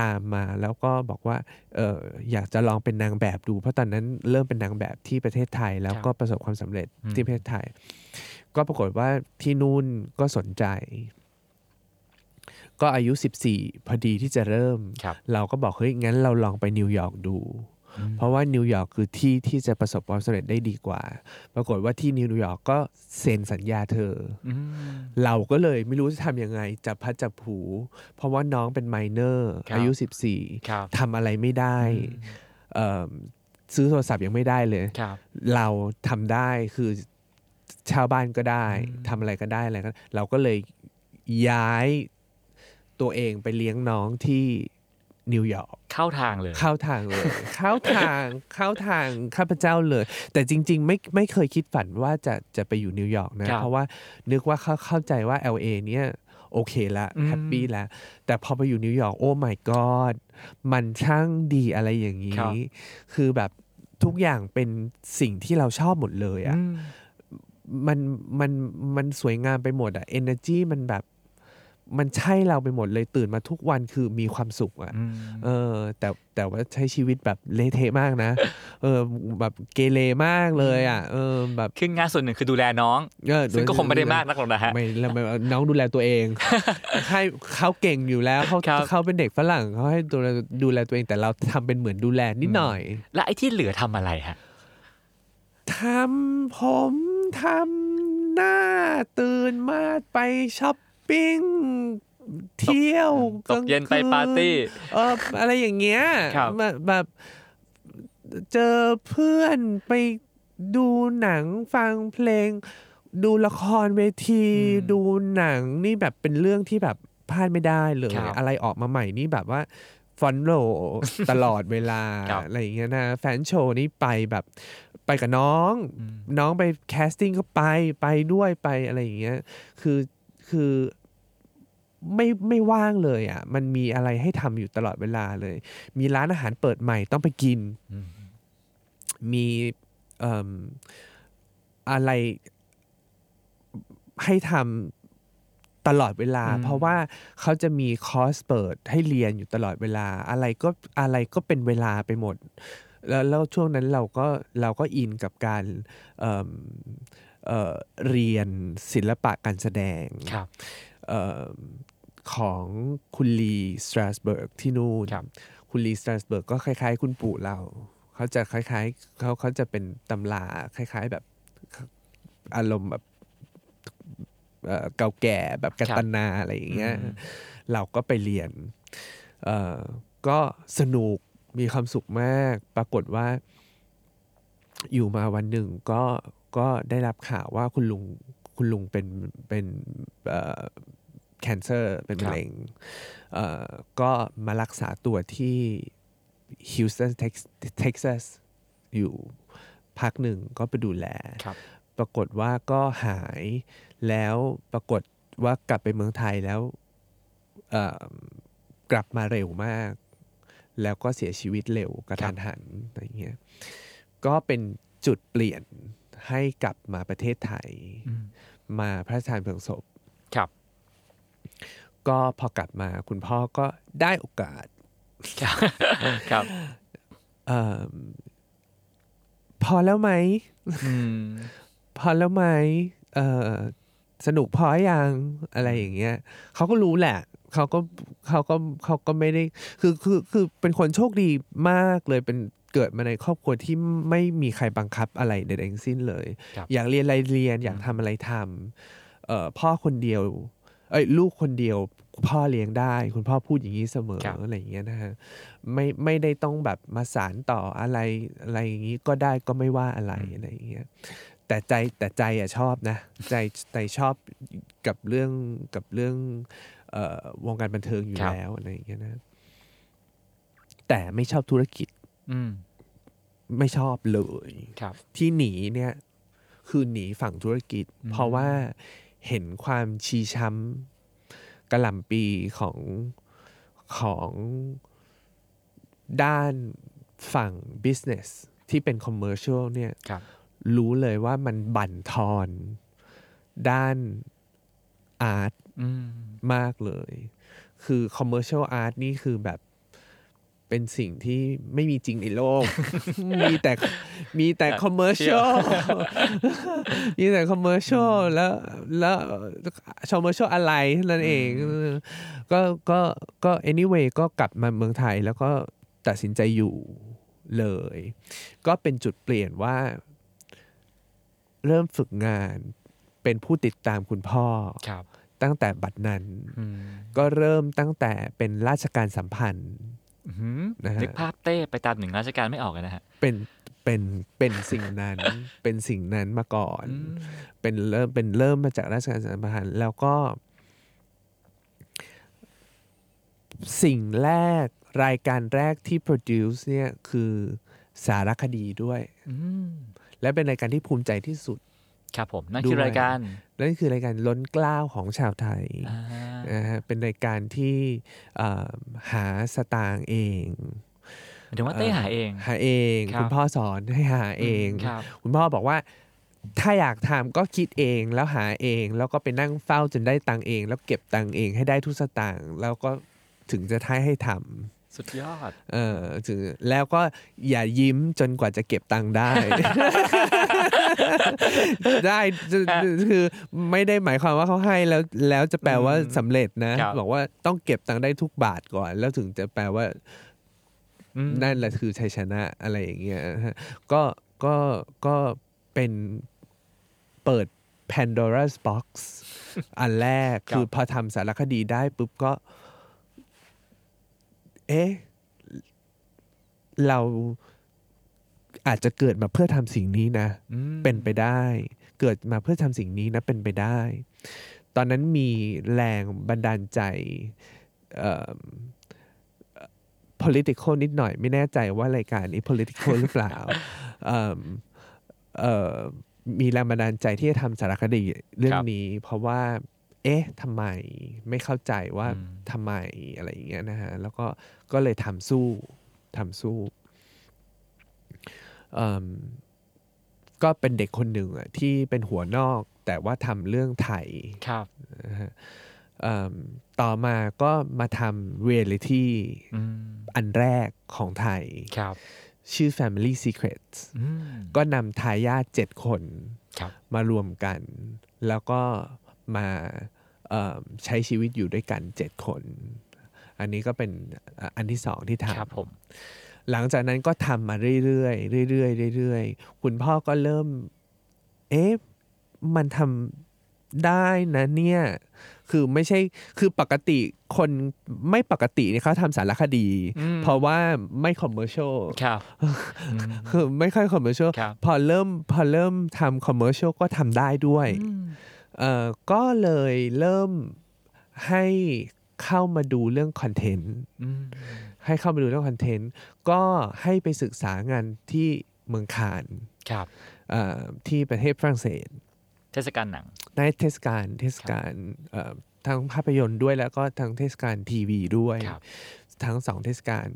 ตามมาแล้วก็บอกว่าเอ่ออยากจะลองเป็นนางแบบดูเพราะตอนนั้นเริ่มเป็นนางแบบที่ประเทศไทยแล้วก็ประสบความสำเร็จที่ประเทศไทยก็ปรากฏว่าที่นู่นก็สนใจก็อายุสิบสี่พอดีที่จะเริ่มเราก็บอกเฮ้ยงั้นเราลองไปนิวยอร์กดูเพราะว่านิวยอร์กคือที่ที่จะประสบความสำเร็จได้ดีกว่าปรากฏว่าที่นิวยอร์กก็เซ็นสัญญาเธอเราก็เลยไม่รู้จะทำยังไงจับพัดจับผูเพราะว่าน้องเป็นไมเนอร์อายุสิบสี่ทำอะไรไม่ได้ซื้อโทรศัพท์ยังไม่ได้เลยเราทำได้คือชาวบ้านก็ได้ทำอะไรก็ได้อะไรก็เราก็เลยย้ายตัวเองไปเลี้ยงน้องที่นิวยอร์กเข้าทางเลยเข้าทางเลย เข้าทางเข้าทางข้าพเจ้าเลยแต่จริงๆไม่ไม่เคยคิดฝันว่าจะจะไปอยู่นิวยอร์กนะเพราะว่านึกว่าเขาเข้าใจว่า แอล เอ เนี่ยโอเคละแฮปปี้ละแต่พอไปอยู่นิวยอร์กโอ้ my god มันช่างดีอะไรอย่างนี้ คือแบบทุกอย่างเป็นสิ่งที่เราชอบหมดเลยอ่ะมันมันมันสวยงามไปหมดอ่ะ energy มันแบบมันใช่เราไปหมดเลยตื่นมาทุกวันคือมีความสุขอ่ะเออแต่แต่ว่าใช้ชีวิตแบบเละเทะมากนะเออแบบเกเรมากเลยอ่ะเออแบบคืองานส่วนหนึ่งคือดูแลน้องซึ่งก็คงไม่ได้มากนักหรอกนะฮะไม่น้องดูแลตัวเองให้เขาเก่งอยู่แล้วเขาเขาเป็นเด็กฝรั่งเขาให้ดูแลดูแลตัวเองแต่เราทำเป็นเหมือนดูแลนิดหน่อยและไอ้ที่เหลือทำอะไรฮะทำผมทำหน้าตื่นมาไปช็อปปิ้งเที่ยวตกเย็นไปปาร์ตี้เอออะไรอย่างเงี้ยแบบเจอเพื่อนไปดูหนังฟังเพลงดูละครเวทีดูหนังนี่แบบเป็นเรื่องที่แบบพลาดไม่ได้เลยอะไรออกมาใหม่นี่แบบว่า ฟอนโลตลอดเวลา อะไรอย่างเงี้ยนะแฟนโชว์นี่ไปแบบไปกับน้องน้องไปแคสติ้งก็ไปไปด้วยไปอะไรอย่างเงี้ยคือคือไม่ไม่ว่างเลยอ่ะมันมีอะไรให้ทำอยู่ตลอดเวลาเลยมีร้านอาหารเปิดใหม่ต้องไปกินมีอะไรให้ทำตลอดเวลาเพราะว่าเขาจะมีคอร์สเปิดให้เรียนอยู่ตลอดเวลาอะไรก็อะไรก็เป็นเวลาไปหมดแล้วแล้วช่วงนั้นเราก็เราก็อินกับการเอ่อ เอ่อ เรียนศิลปะการแสดงของคุณลีสตราสเบิร์กที่นู่นคุณลีสตราสเบิร์กก็คล้ายๆคุณปู่เราเขาจะคล้ายๆเขาเขาจะเป็นตำราคล้ายๆแบบอารมณ์แบบเก่าแก่แบบกัตตนาอะไรอย่างเงี้ยเราก็ไปเรียนก็สนุกมีความสุขมากปรากฏว่าอยู่มาวันหนึ่งก็ก็ได้รับข่าวว่าคุณลุงคุณลุงเป็นเป็นเอ่อ cancer เป็นมะเร็งเอ่อก็มารักษาตัวที่ Houston Texas อยู่พักหนึ่งก็ไปดูแลปรากฏว่าก็หายแล้วปรากฏว่ากลับไปเมืองไทยแล้วเอ่อกลับมาเร็วมากแล้วก็เสียชีวิตเร็วกระทันหันอะไรเงี้ยก็เป็นจุดเปลี่ยนให้กลับมาประเทศไทยมาพระราชทานเพลิงศพครับก็พอกลับมาคุณพ่อก็ได้โอกาสครับเอ่อพอแล้วไหมพอแล้วไหมเอ่อสนุกพอยังอะไรอย่างเงี้ยเขาก็รู้แหละเขาก็เขาก็เขาก็ไม่ได้คือคือคือเป็นคนโชคดีมากเลยเป็นเกิดมาในครอบครัวที่ไม่มีใครบังคับอะไรใดๆทั้งสิ้นเลยอยากเรียนอะไรเรียนอยากทำอะไรทำเอ่อพ่อคนเดียวเอ้ยลูกคนเดียวพ่อเลี้ยงได้คุณพ่อพูดอย่างนี้เสมออะไรอย่างเงี้ยนะฮะไม่ไม่ได้ต้องแบบมาสานต่ออะไรอะไรอย่างงี้ก็ได้ก็ไม่ว่าอะไรอะไรอย่างเงี้ยแต่ใจแต่ใจอ่ะชอบนะใจใจชอบกับเรื่องกับเรื่องเอ่อวงการบันเทิงอยู่แล้วอะไรอย่างเงี้ยนะแต่ไม่ชอบธุรกิจอืมไม่ชอบเลยครับที่หนีเนี่ยคือหนีฝั่งธุรกิจเพราะว่าเห็นความชีช้ำกระหล่ำปีของของด้านฝั่ง business ที่เป็น commercial เนี่ยครับรู้เลยว่ามันบั่นทอนด้านอาร์ตมากเลยคือ commercial art นี่คือแบบเป็นสิ่งที่ไม่มีจริงในโลก มีแต่มีแต่ commercial มีแต่ commercial แล้วแล้ว commercial อะไรเท่านั้นเองก็ก็ก็ anyway ก็กลับมาเมืองไทยแล้วก็ตัดสินใจอยู่เลยก็เป็นจุดเปลี่ยนว่าเริ่มฝึกงานเป็นผู้ติดตามคุณพ่อตั้งแต่บัดนั้นก็เริ่มตั้งแต่เป็นราชการสัมพันธ์นะฮะนึกภาพเต้ไปตามหนึ่งราชการไม่ออกเลยนะฮะเป็นเป็นเป็นสิ่งนั้น เป็นสิ่งนั้นมาก่อนเป็นเริ่มเป็นเริ่มมาจากราชการสัมพันธ์แล้วก็สิ่งแรกรายการแรกที่ produce เนี่ยคือสารคดีด้วยและเป็นรายการที่ภูมิใจที่สุดครับผมนั่นคือรายการนั่นคือรายการล้นเกล้าของชาวไทยนะฮะเป็นรายการที่หาสตางค์เองหมายถึงว่าเต้หาเองหาเองคุณพ่อสอนให้หาเองคุณพ่อบอกว่าถ้าอยากทำก็คิดเองแล้วหาเองแล้วก็ไปนั่งเฝ้าจนได้ตังค์เองแล้วเก็บตังค์เองให้ได้ทุกสตางค์แล้วก็ถึงจะท้ายให้ทำสุดยอดเออถึงแล้วก็อย่ายิ้มจนกว่าจะเก็บตังค์ได้ ได้คือไม่ได้หมายความว่าเขาให้แล้วแล้วจะแปลว่าสำเร็จนะบอกว่าต้องเก็บตังค์ได้ทุกบาทก่อนแล้วถึงจะแปลว่านั่นแหละคือชัยชนะอะไรอย่างเงี้ยก็ก็ก็เป็นเปิด Pandora's Box อันแรก คือพอทำสารคดีได้ปุ๊บก็เอ๊ะเราอาจจะเกิดมาเพื่อทำสิ่งนี้นะเป็นไปได้เกิดมาเพื่อทำสิ่งนี้นะเป็นไปได้ตอนนั้นมีแรงบันดาลใจ political นิดหน่อยไม่แน่ใจว่ารายการนี้ political หรือเปล่ามีแรงบันดาลใจที่จะทำสารคดีเรื่องนี้เพราะว่าเอ๊ะทำไมไม่เข้าใจว่าทำไมอะไรอย่างเงี้ยนะฮะแล้วก็ก็เลยทำสู้ทำสู้ก็เป็นเด็กคนหนึ่งอ่ะที่เป็นหัวนอกแต่ว่าทำเรื่องไทยครับต่อมาก็มาทำเรียลลิตี้อันแรกของไทยครับชื่อ Family Secrets ก็นำทายาทเจ็ดคนมารวมกันแล้วก็มาใช้ชีวิตอยู่ด้วยกันเจ็ดคนอันนี้ก็เป็นอันที่สองที่ทำหลังจากนั้นก็ทำมาเรื่อยๆเรื่อยๆเรื่อยๆคุณพ่อก็เริ่มเอ๊ะมันทำได้นะเนี่ยคือไม่ใช่คือปกติคนไม่ปกติเนี่ยเขาทำสารคดีเพราะว่าไม่คอมเมอร์เชียลคือไม่ค่อยคอมเมอร์เชียลพอเริ่มพอเริ่มทำคอมเมอร์เชียลก็ทำได้ด้วยเอ่อก็เลยเริ่มให้เข้ามาดูเรื่องคอนเทนต์ให้เข้ามาดูเรื่องคอนเทนต์ก็ให้ไปศึกษางานที่เมืองคานที่ประเทศฝรั่งเศสเทศกาลหนังในเทศกาลเทศกาลทั้งภาพยนตร์ด้วยแล้วก็ทั้งเทศกาลทีวีด้วยทั้งสองเทศกาล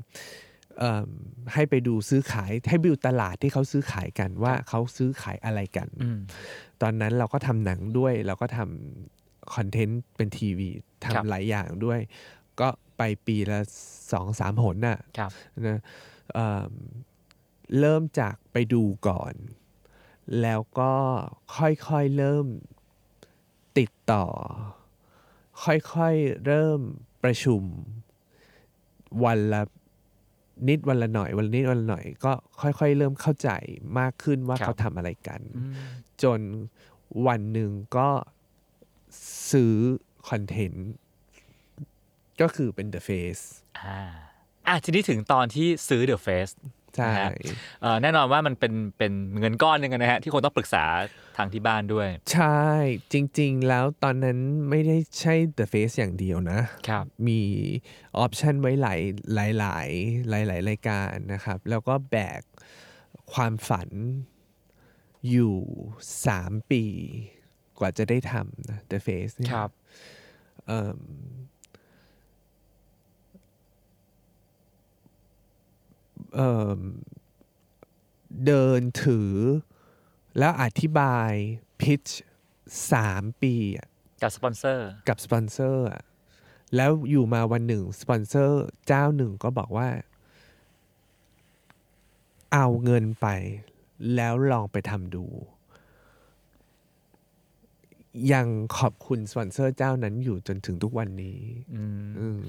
ให้ไปดูซื้อขายให้ไปดูตลาดที่เขาซื้อขายกันว่าเขาซื้อขายอะไรกันตอนนั้นเราก็ทำหนังด้วยเราก็ทำคอนเทนต์เป็นทีวีทำหลายอย่างด้วยก็ไปปีละสองสามหนน่ะนะเริ่มจากไปดูก่อนแล้วก็ค่อยๆเริ่มติดต่อค่อยๆเริ่มประชุมวันละนิดวันละหน่อยวันละนิดวันละหน่อยก็ค่อยๆเริ่มเข้าใจมากขึ้นว่าเขาทำอะไรกันจนวันหนึ่งก็ซื้อคอนเทนต์ก็คือเป็น The Face อ่าอ่ะทีนี้ถึงตอนที่ซื้อ The Faceใช่แน่นอนว่ามันเป็นเป็นเงินก้อนนึงนะฮะที่คนต้องปรึกษาทางที่บ้านด้วยใช่จริงๆแล้วตอนนั้นไม่ได้ใช่ The Face อย่างเดียวนะครับมีออปชันไว้หลายหลายๆหลายๆ หลายๆรายการนะครับแล้วก็แบกความฝันอยู่สามปีกว่าจะได้ทำนะ The Face เนี่ยครับเอ่อเอ่อเดินถือแล้วอธิบายพิชสามปีกับสปอนเซอร์กับสปอนเซอร์แล้วอยู่มาวันหนึ่งสปอนเซอร์เจ้าหนึ่งก็บอกว่าเอาเงินไปแล้วลองไปทำดูยังขอบคุณสปอนเซอร์เจ้านั้นอยู่จนถึงทุกวันนี้อืม อืม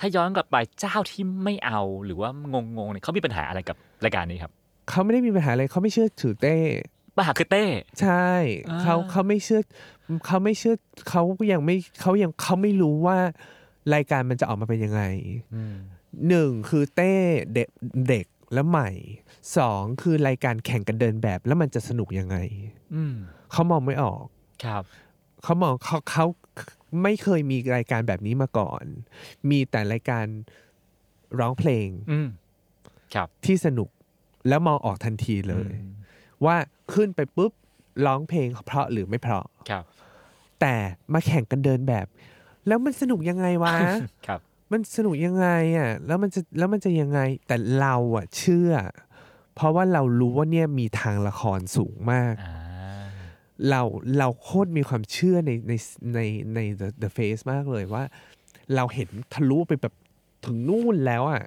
ถ้าย้อนกลับไปเจ้าที่ไม่เอาหรือว่างงๆเนี่ยเขามีปัญหาอะไรกับรายการนี้ครับเขาไม่ได้มีปัญหาอะไรเขาไม่เชื่อถือเต้ปัญหาคือเต้ใช่เขาเขาไม่เชื่อเขาไม่เชื่อเขายังไม่เขายังเขาไม่รู้ว่ารายการมันจะออกมาเป็นยังไงหนึ่งคือเต้เด็กเด็กแล้วใหม่สองคือรายการแข่งกันเดินแบบแล้วมันจะสนุกยังไงเขามองไม่ออกครับเขามองเขาเขาไม่เคยมีรายการแบบนี้มาก่อนมีแต่รายการร้องเพลงที่สนุกแล้วมองออกทันทีเลยว่าขึ้นไปปุ๊บร้องเพลงเพราะหรือไม่เพราะแต่มาแข่งกันเดินแบบแล้วมันสนุกยังไงวะ มันสนุกยังไงอ่ะแล้วมันจะแล้วมันจะยังไงแต่เราอ่ะเชื่อเพราะว่าเรารู้ว่าเนี่ยมีทางละครสูงมากเราเราโคตรมีความเชื่อในในในใน The, The Face มากเลยว่าเราเห็นทะลุไปแบบถึงนู่นแล้วอ่ะ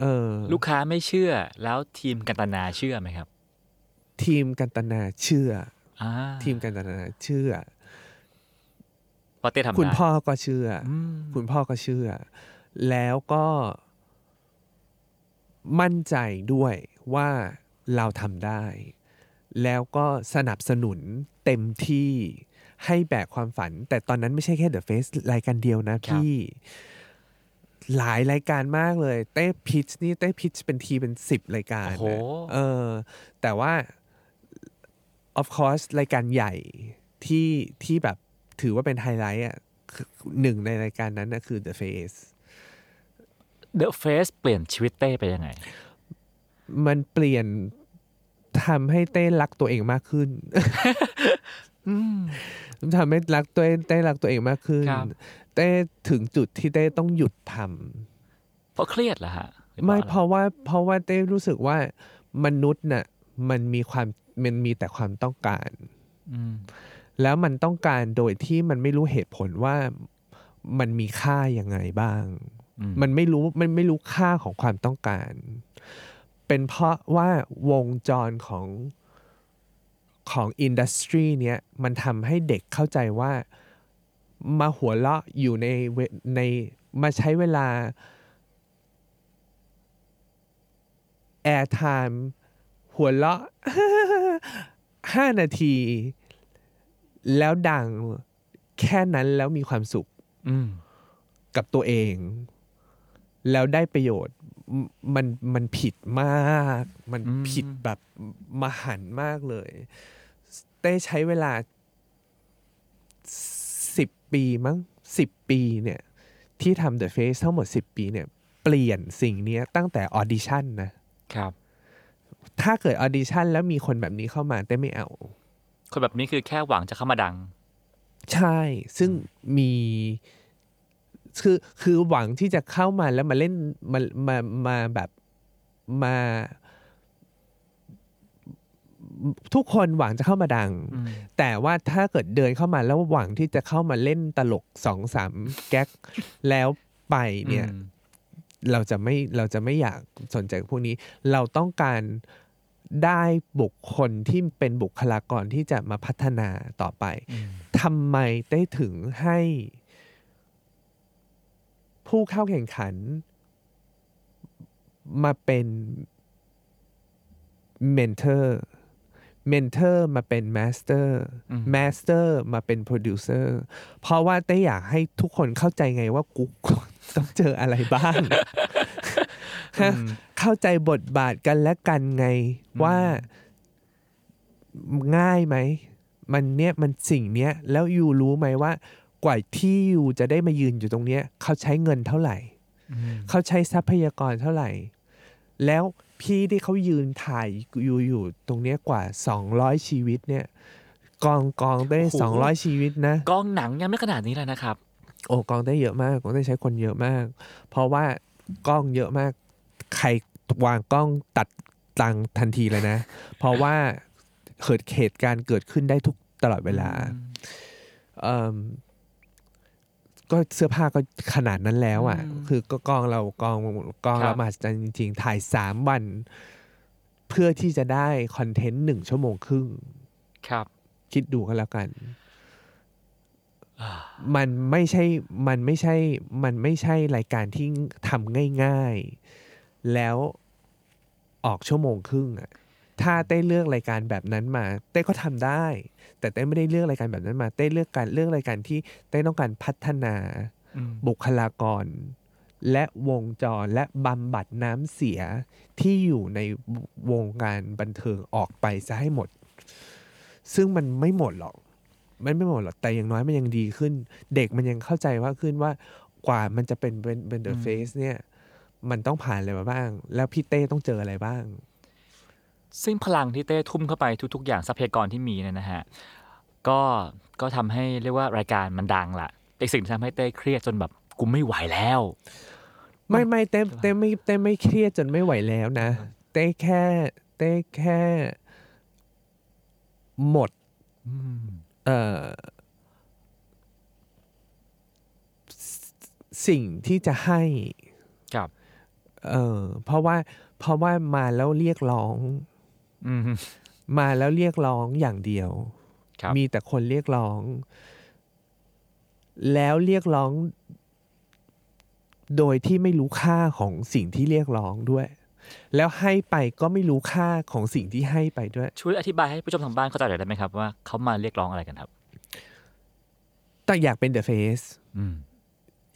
เออลูกค้าไม่เชื่อแล้วทีมกันตนาเชื่อไหมครับทีมกันตนาเชื่ออ่าทีมกันตนาเชื่อว่าเต้ทำได้คุณพ่อก็เชื่อคุณพ่อก็เชื่อแล้วก็มั่นใจด้วยว่าเราทำได้แล้วก็สนับสนุนเต็มที่ให้แบกความฝันแต่ตอนนั้นไม่ใช่แค่ The Face รายการเดียวนะพี่หลายรายการมากเลยเต้พิชนี่เต้พิชเป็นทีเป็นสิบรายการนะเออแต่ว่า of course รายการใหญ่ที่ที่แบบถือว่าเป็นไฮไลท์อ่ะหนึ่งในรายการนั้นนะคือ The Face The Face เปลี่ยนชีวิตเต้ไปยังไงมันเปลี่ยนทำให้เต้รักตัวเองมากขึ้น ทำให้รักตัวเองเต้รักตัวเองมากขึ้นเต้ถึงจุดที่เต้ต้องหยุดทำเพราะเครียดเหรอฮะไม่เพราะว่าเพราะว่าเต้รู้สึกว่ามนุษย์น่ะมันมีความมันมีแต่ความต้องการแล้วมันต้องการโดยที่มันไม่รู้เหตุผลว่ามันมีค่ายังไงบ้างมันไม่รู้มันไม่รู้ค่าของความต้องการเป็นเพราะว่าวงจรของของอินดัสทรีเนี้ยมันทำให้เด็กเข้าใจว่ามาหัวเราะอยู่ในในมาใช้เวลาแอร์ไทม์หัวเราะห้านาทีแล้วดังแค่นั้นแล้วมีความสุขกับตัวเองแล้วได้ประโยชน์มันมันผิดมากมันผิดแบบมหันต์มากเลยเต้ใช้เวลาสิบปีมั้งสิบปีเนี่ยที่ทำ The Face ทั้งหมดสิบปีเนี่ยเปลี่ยนสิ่งนี้ตั้งแต่ออดิชั่นนะครับถ้าเกิดออดิชั่นแล้วมีคนแบบนี้เข้ามาเต้ไม่เอาคนแบบนี้คือแค่หวังจะเข้ามาดังใช่ซึ่งมีคือคือหวังที่จะเข้ามาแล้วมาเล่นมามามาแบบมาทุกคนหวังจะเข้ามาดังแต่ว่าถ้าเกิดเดินเข้ามาแล้วหวังที่จะเข้ามาเล่นตลก สองสาม แก๊กแล้วไปเนี่ยเราจะไม่เราจะไม่อยากสนใจพวกนี้เราต้องการได้บุคคลที่เป็นบุคลากรที่จะมาพัฒนาต่อไปทำไมได้ถึงให้ผู้เข้าแข่งขันมาเป็นเมนเทอร์เมนเทอร์มาเป็นมาสเตอร์มาสเตอร์มาเป็นโปรดิวเซอร์เพราะว่าแต่อยากให้ทุกคนเข้าใจไงว่ากูต้องเจออะไรบ้าง เข้าใจบทบาทกันและกันไงว่าง่ายไหมมันเนี้ยมันสิ่งเนี้ยแล้วอยู่รู้ไหมว่ากว่าที่อยู่จะได้มายืนอยู่ตรงเนี้ยเขาใช้เงินเท่าไหร่เขาใช้ทรัพยากรเท่าไหร่แล้วพี่ที่เขายืนถ่ายอยู่อยู่ตรงเนี้ยกว่าสองร้อยชีวิตเนี่ยกองกองได้สองร้อยชีวิตนะกองหนังยังไม่ขนาดนี้เลยนะครับโอ้กองได้เยอะมากกองได้ใช้คนเยอะมากเพราะว่ากล้องเยอะมากใครวางกล้องตัดตังทันทีเลยนะเพราะว่าเกิดเหตุการณ์เกิดขึ้นได้ทุกตลอดเวลาเอ่อก็เสื้อผ้าก็ขนาดนั้นแล้วอ่ะคือก็กองเรากองกองเรามาจริงๆถ่ายสามวันเพื่อที่จะได้คอนเทนต์หนึ่งชั่วโมงครึ่งครับคิดดูกันแล้วกันมันไม่ใช่มันไม่ใช่มันไม่ใช่รายการที่ทำง่ายๆแล้วออกชั่วโมงครึ่งอ่ะถ้าเต้เลือกรายการแบบนั้นมาเต้ก็ทำได้แต่เต้ไม่ได้เลือกรายการแบบนั้นมาเต้เลือกการเลือกรายการที่เต้ต้องการพัฒนาบุคลากรและวงจรและบำบัดน้ำเสียที่อยู่ในวงการบันเทิงออกไปซะให้หมดซึ่งมันไม่หมดหรอกมันไม่หมดหรอกแต่อย่างน้อยมันยังดีขึ้นเด็กมันยังเข้าใจว่าขึ้นว่ากว่ามันจะเป็นเป็น The Face เนี่ยมันต้องผ่านอะไรมาบ้างแล้วพี่เต้ต้องเจออะไรบ้างซึ่งพลังที่เต้ทุ่มเข้าไปทุกๆอย่างทรัพยากรที่มีเนี่ยนะฮะก็ก็ทำให้เรียกว่ารายการมันดังละแต่สิ่งที่ทำให้เต้เครียดจนแบบกูไม่ไหวแล้วไม่ไม่เต้เต้ไม่เต้ไม่เครียดจนไม่ไหวแล้วนะเต้แค่เต้แค่หมดเอ่อสิ่งที่จะให้ครับเอ่อเพราะว่าเพราะว่ามาแล้วเรียกร้องมาแล้วเรียกร้องอย่างเดียวมีแต่คนเรียกร้องแล้วเรียกร้องโดยที่ไม่รู้ค่าของสิ่งที่เรียกร้องด้วยแล้วให้ไปก็ไม่รู้ค่าของสิ่งที่ให้ไปด้วยช่วยอธิบายให้ผู้ชมทางบ้านเข้าใจได้ไหมครับว่าเขามาเรียกร้องอะไรกันครับแต่อยากเป็น The Face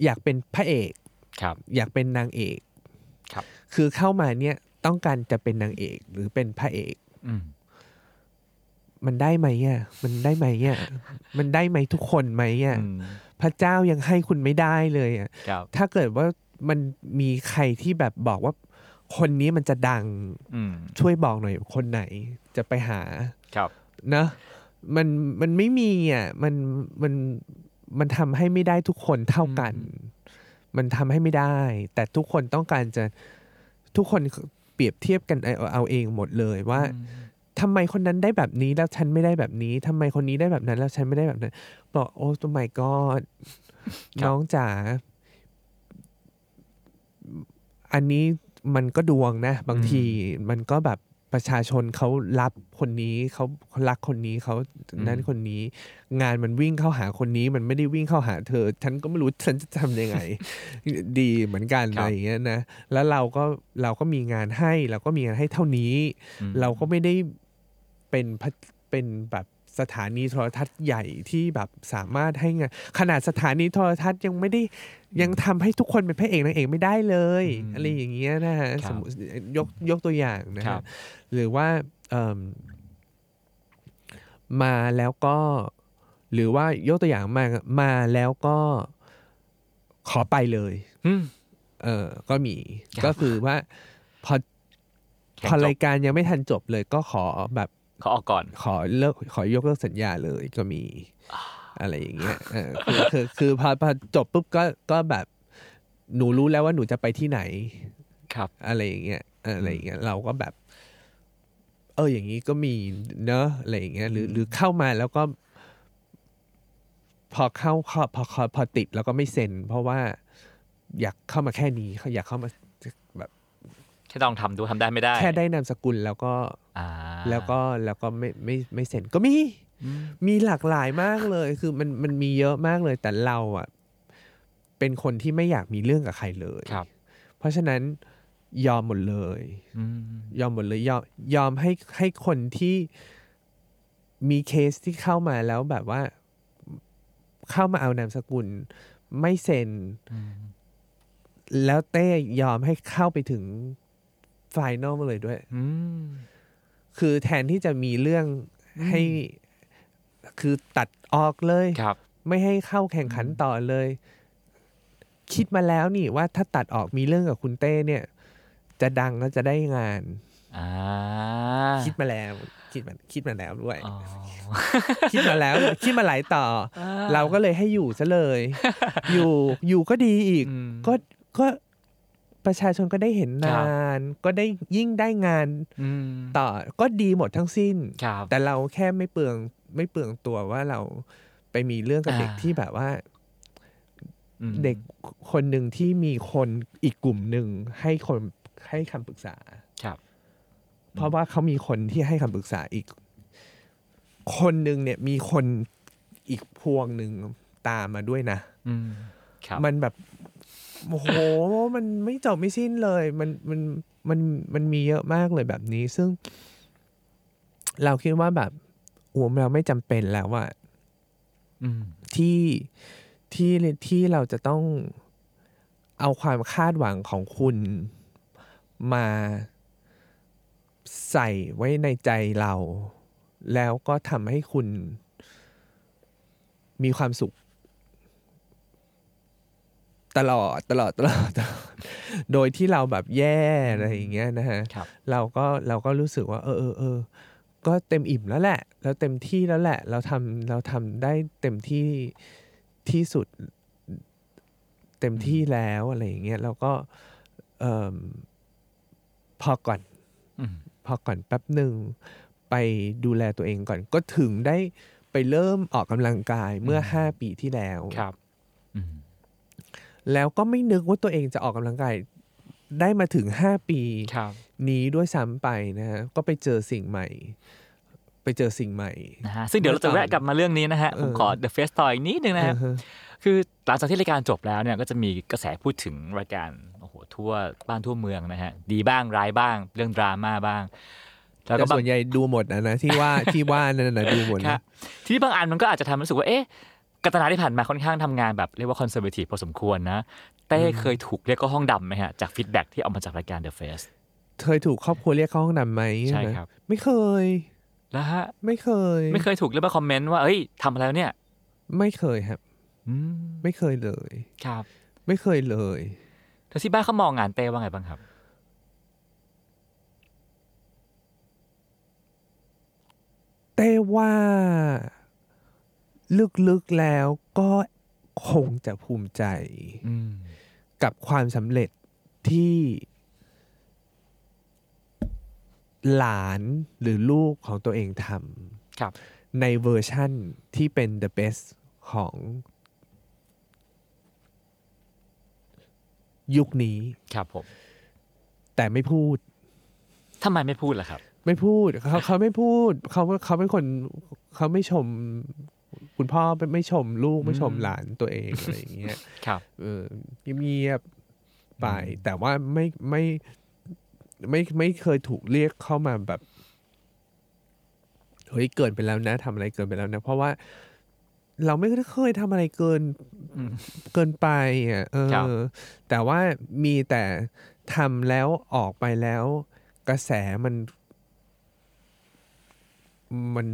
อยากเป็นพระเอกอยากเป็นนางเอกครับคือเข้ามาเนี่ยต้องการจะเป็นนางเอกหรือเป็นพระเอกอืมมันได้ไหมอ่ะมันได้ไหมอ่ะมันได้ไหมทุกคนไหมอ่ะพระเจ้ายังให้คุณไม่ได้เลยอ่ะถ้าเกิดว่า มันมีใครที่แบบบอกว่าคนนี้มันจะดังช่วยบอกหน่อยคนไหนจะไปหานะมันมันไม่มีอ่ะมันมันมันทำให้ไม่ได้ทุกคนเท่ากันมันทำให้ไม่ได้แต่ทุกคนต้องการจะทุกคนเปรียบเทียบกันเอาเองหมดเลยว่าทำไมคนนั้นได้แบบนี้แล้วฉันไม่ได้แบบนี้ทำไมคนนี้ได้แบบนั้นแล้วฉันไม่ได้แบบนั้นบอกโอ้ oh my god น้องจ๋าอันนี้มันก็ดวงนะบางทีมันก็แบบประชาชนเขารับคนนี้เขารักคนนี้เขานั้นคนนี้งานมันวิ่งเข้าหาคนนี้มันไม่ได้วิ่งเข้าหาเธอฉันก็ไม่รู้ฉันจะทำยังไง ดีเหมือนกันอะไรอย่างเงี้ยนะแล้วเราก็เราก็มีงานให้เราก็มีงานให้เท่านี้เราก็ไม่ได้เป็นเป็นแบบสถานีโทรทัศน์ใหญ่ที่แบบสามารถให้งานขนาดสถานีโทรทัศน์ยังไม่ได้ยังทำให้ทุกคนเป็นพระเอกนางเอกไม่ได้เลยอะไรอย่างเงี้ยนะฮะสมมุติยกยกตัวอย่างนะฮะหรือว่าเอ่อมาแล้วก็หรือว่ายกตัวอย่างมามาแล้วก็ขอไปเลยเออก็มีก็คือว่าพอพอรายการยังไม่ทันจบเลยก็ขอแบบขอออกก่อนขอเลิกขอยกเลิกสัญญาเลยก็มีอะไรอย่างเงี้ยเออคือคือคือพอพอจบปุ๊บก็ก็แบบหนูรู้แล้วว่าหนูจะไปที่ไหนครับอะไรอย่างเงี้ยอะไรอย่างเงี้ยเราก็แบบเอออย่างงี้ก็มีเนอะอะไรอย่างเงี้ยหรือหรือเข้ามาแล้วก็พอเข้าพอพอพอติดแล้วก็ไม่เซ็นเพราะว่าอยากเข้ามาแค่นี้เขาอยากเข้ามาแบบแค่ต้องทำดูทำได้ไม่ได้แค่ได้นามสกุลแล้วก็แล้วก็แล้วก็ไม่ไม่ไม่เซ็นก็มีมีหลากหลายมากเลยคือมันมันมีเยอะมากเลยแต่เราอ่ะเป็นคนที่ไม่อยากมีเรื่องกับใครเลยเพราะฉะนั้นยอมหมดเลยยอมหมดเลยยอมยอมให้ให้คนที่มีเคสที่เข้ามาแล้วแบบว่าเข้ามาเอานามสกุลไม่เซ็นแล้วเต้ยอมให้เข้าไปถึงไฟนอลเลยด้วยคือแทนที่จะมีเรื่องให้คือตัดออกเลยไม่ให้เข้าแข่งขันต่อเลยคิดมาแล้วนี่ว่าถ้าตัดออกมีเรื่องกับคุณเต้เนี่ยจะดังแล้วจะได้งานคิดมาแล้วคิดมาคิดมาแล้วด้วย คิดมาแล้วคิดมาหลายต่อเราก็เลยให้อยู่ซะเลย อยู่อยู่ก็ดีอีกก็ก็ประชาชนก็ได้เห็นงานก็ได้ยิ่งได้งานต่อก็ดีหมดทั้งสิ้นแต่เราแค่ไม่เปลืองไม่เปลืองตัวว่าเราไปมีเรื่องกับเด็กที่แบบว่าเด็กคนหนึ่งที่มีคนอีกกลุ่มหนึ่งให้คนให้คำปรึกษาเพราะว่าเขามีคนที่ให้คำปรึกษาอีกคนหนึ่งเนี่ยมีคนอีกพวงหนึ่งตามมาด้วยนะมันแบบโอ้โหมันไม่จบไม่สิ้นเลยมันมันมันมันมีเยอะมากเลยแบบนี้ซึ่งเราคิดว่าแบบโอ้เราไม่จำเป็นแล้วว่าที่ที่ที่เราจะต้องเอาความคาดหวังของคุณมาใส่ไว้ในใจเราแล้วก็ทำให้คุณมีความสุขตลอดตลอดตลอดโดยที่เราแบบแย่อะไรอย่างเงี้ยนะฮะเราก็เราก็รู้สึกว่าเออเออก็เต็มอิ่มแล้วแหละเราเต็มที่แล้วแหละเราทำเราทำได้เต็มที่ที่สุดเต็มที่แล้วอะไรอย่างเงี้ยเราก็เอ่อพอก่อนพอก่อนแป๊บหนึ่งไปดูแลตัวเองก่อนก็ถึงได้ไปเริ่มออกกำลังกายเมื่อห้าปีที่แล้วแล้วก็ไม่นึกว่าตัวเองจะออกกำลังกายได้มาถึงห้าปีนี้ด้วยซ้ำไปนะฮะก็ไปเจอสิ่งใหม่ไปเจอสิ่งใหม่นะฮะซึ่งเดี๋ยวเราจะแวะกลับมาเรื่องนี้นะฮะผมขอ The Face ต่ออีกนิดนึงนะฮะคือหลังจากที่รายการจบแล้วเนี่ยก็จะมีกระแสพูดถึงรายการโอ้โหทั่วบ้านทั่วเมืองนะฮะดีบ้างร้ายบ้างเรื่องดราม่าบ้างแล้วก็ส่วนใหญ่ดูหมดนะนะที่ว่าที่ว่านั่นน่ะดูหมดนะทีนี้บางอันมันก็อาจจะทำรู้สึกว่าเอ๊ะกัตนาที่ผ่านมาค่อนข้างทำงานแบบเรียกว่าคอนเซอร์เวทีฟพอสมควรนะเต้เคยถูกเรียกเข้าห้องดำไหมฮะจากฟีดแบ็กที่เอามาจากรายการ The Face เคยถูกครอบครัวเรียกเข้าห้องดำไหมใช่ครับไม่เคยนะฮะไม่เคยไม่เคยถูกเรียกมาคอมเมนต์ว่าเอ้ยทำอะไรเนี่ยไม่เคยครับไม่เคยเลยครับไม่เคยเลย ทาชิบ้าเขามองงานเต้ว่าไงบ้างครับเต้ว่าลึกๆแล้วก็คงจะภูมิใจกับความสำเร็จที่หลานหรือลูกของตัวเองทำในเวอร์ชั่นที่เป็น the best ของยุคนี้ครับผมแต่ไม่พูดทำไมไม่พูดล่ะครับไม่พูดเขาเขาไม่พูดเขาเขาเป็นคนเขาไม่ชมคุณพ่อไม่ชมลูกไม่ชมหลานตัวเองอะไรอย่างเงี้ยครับเออเงียบๆไปแต่ว่าไม่ไม่ไม่ไม่เคยถูกเรียกเข้ามาแบบเฮ้ยเกินไปแล้วนะทำอะไรเกินไปแล้วนะเพราะว่าเราไม่เคยทำอะไรเกินเกินไปอ่ะเออแต่ว่ามีแต่ทำแล้วออกไปแล้วกระแสมันมัน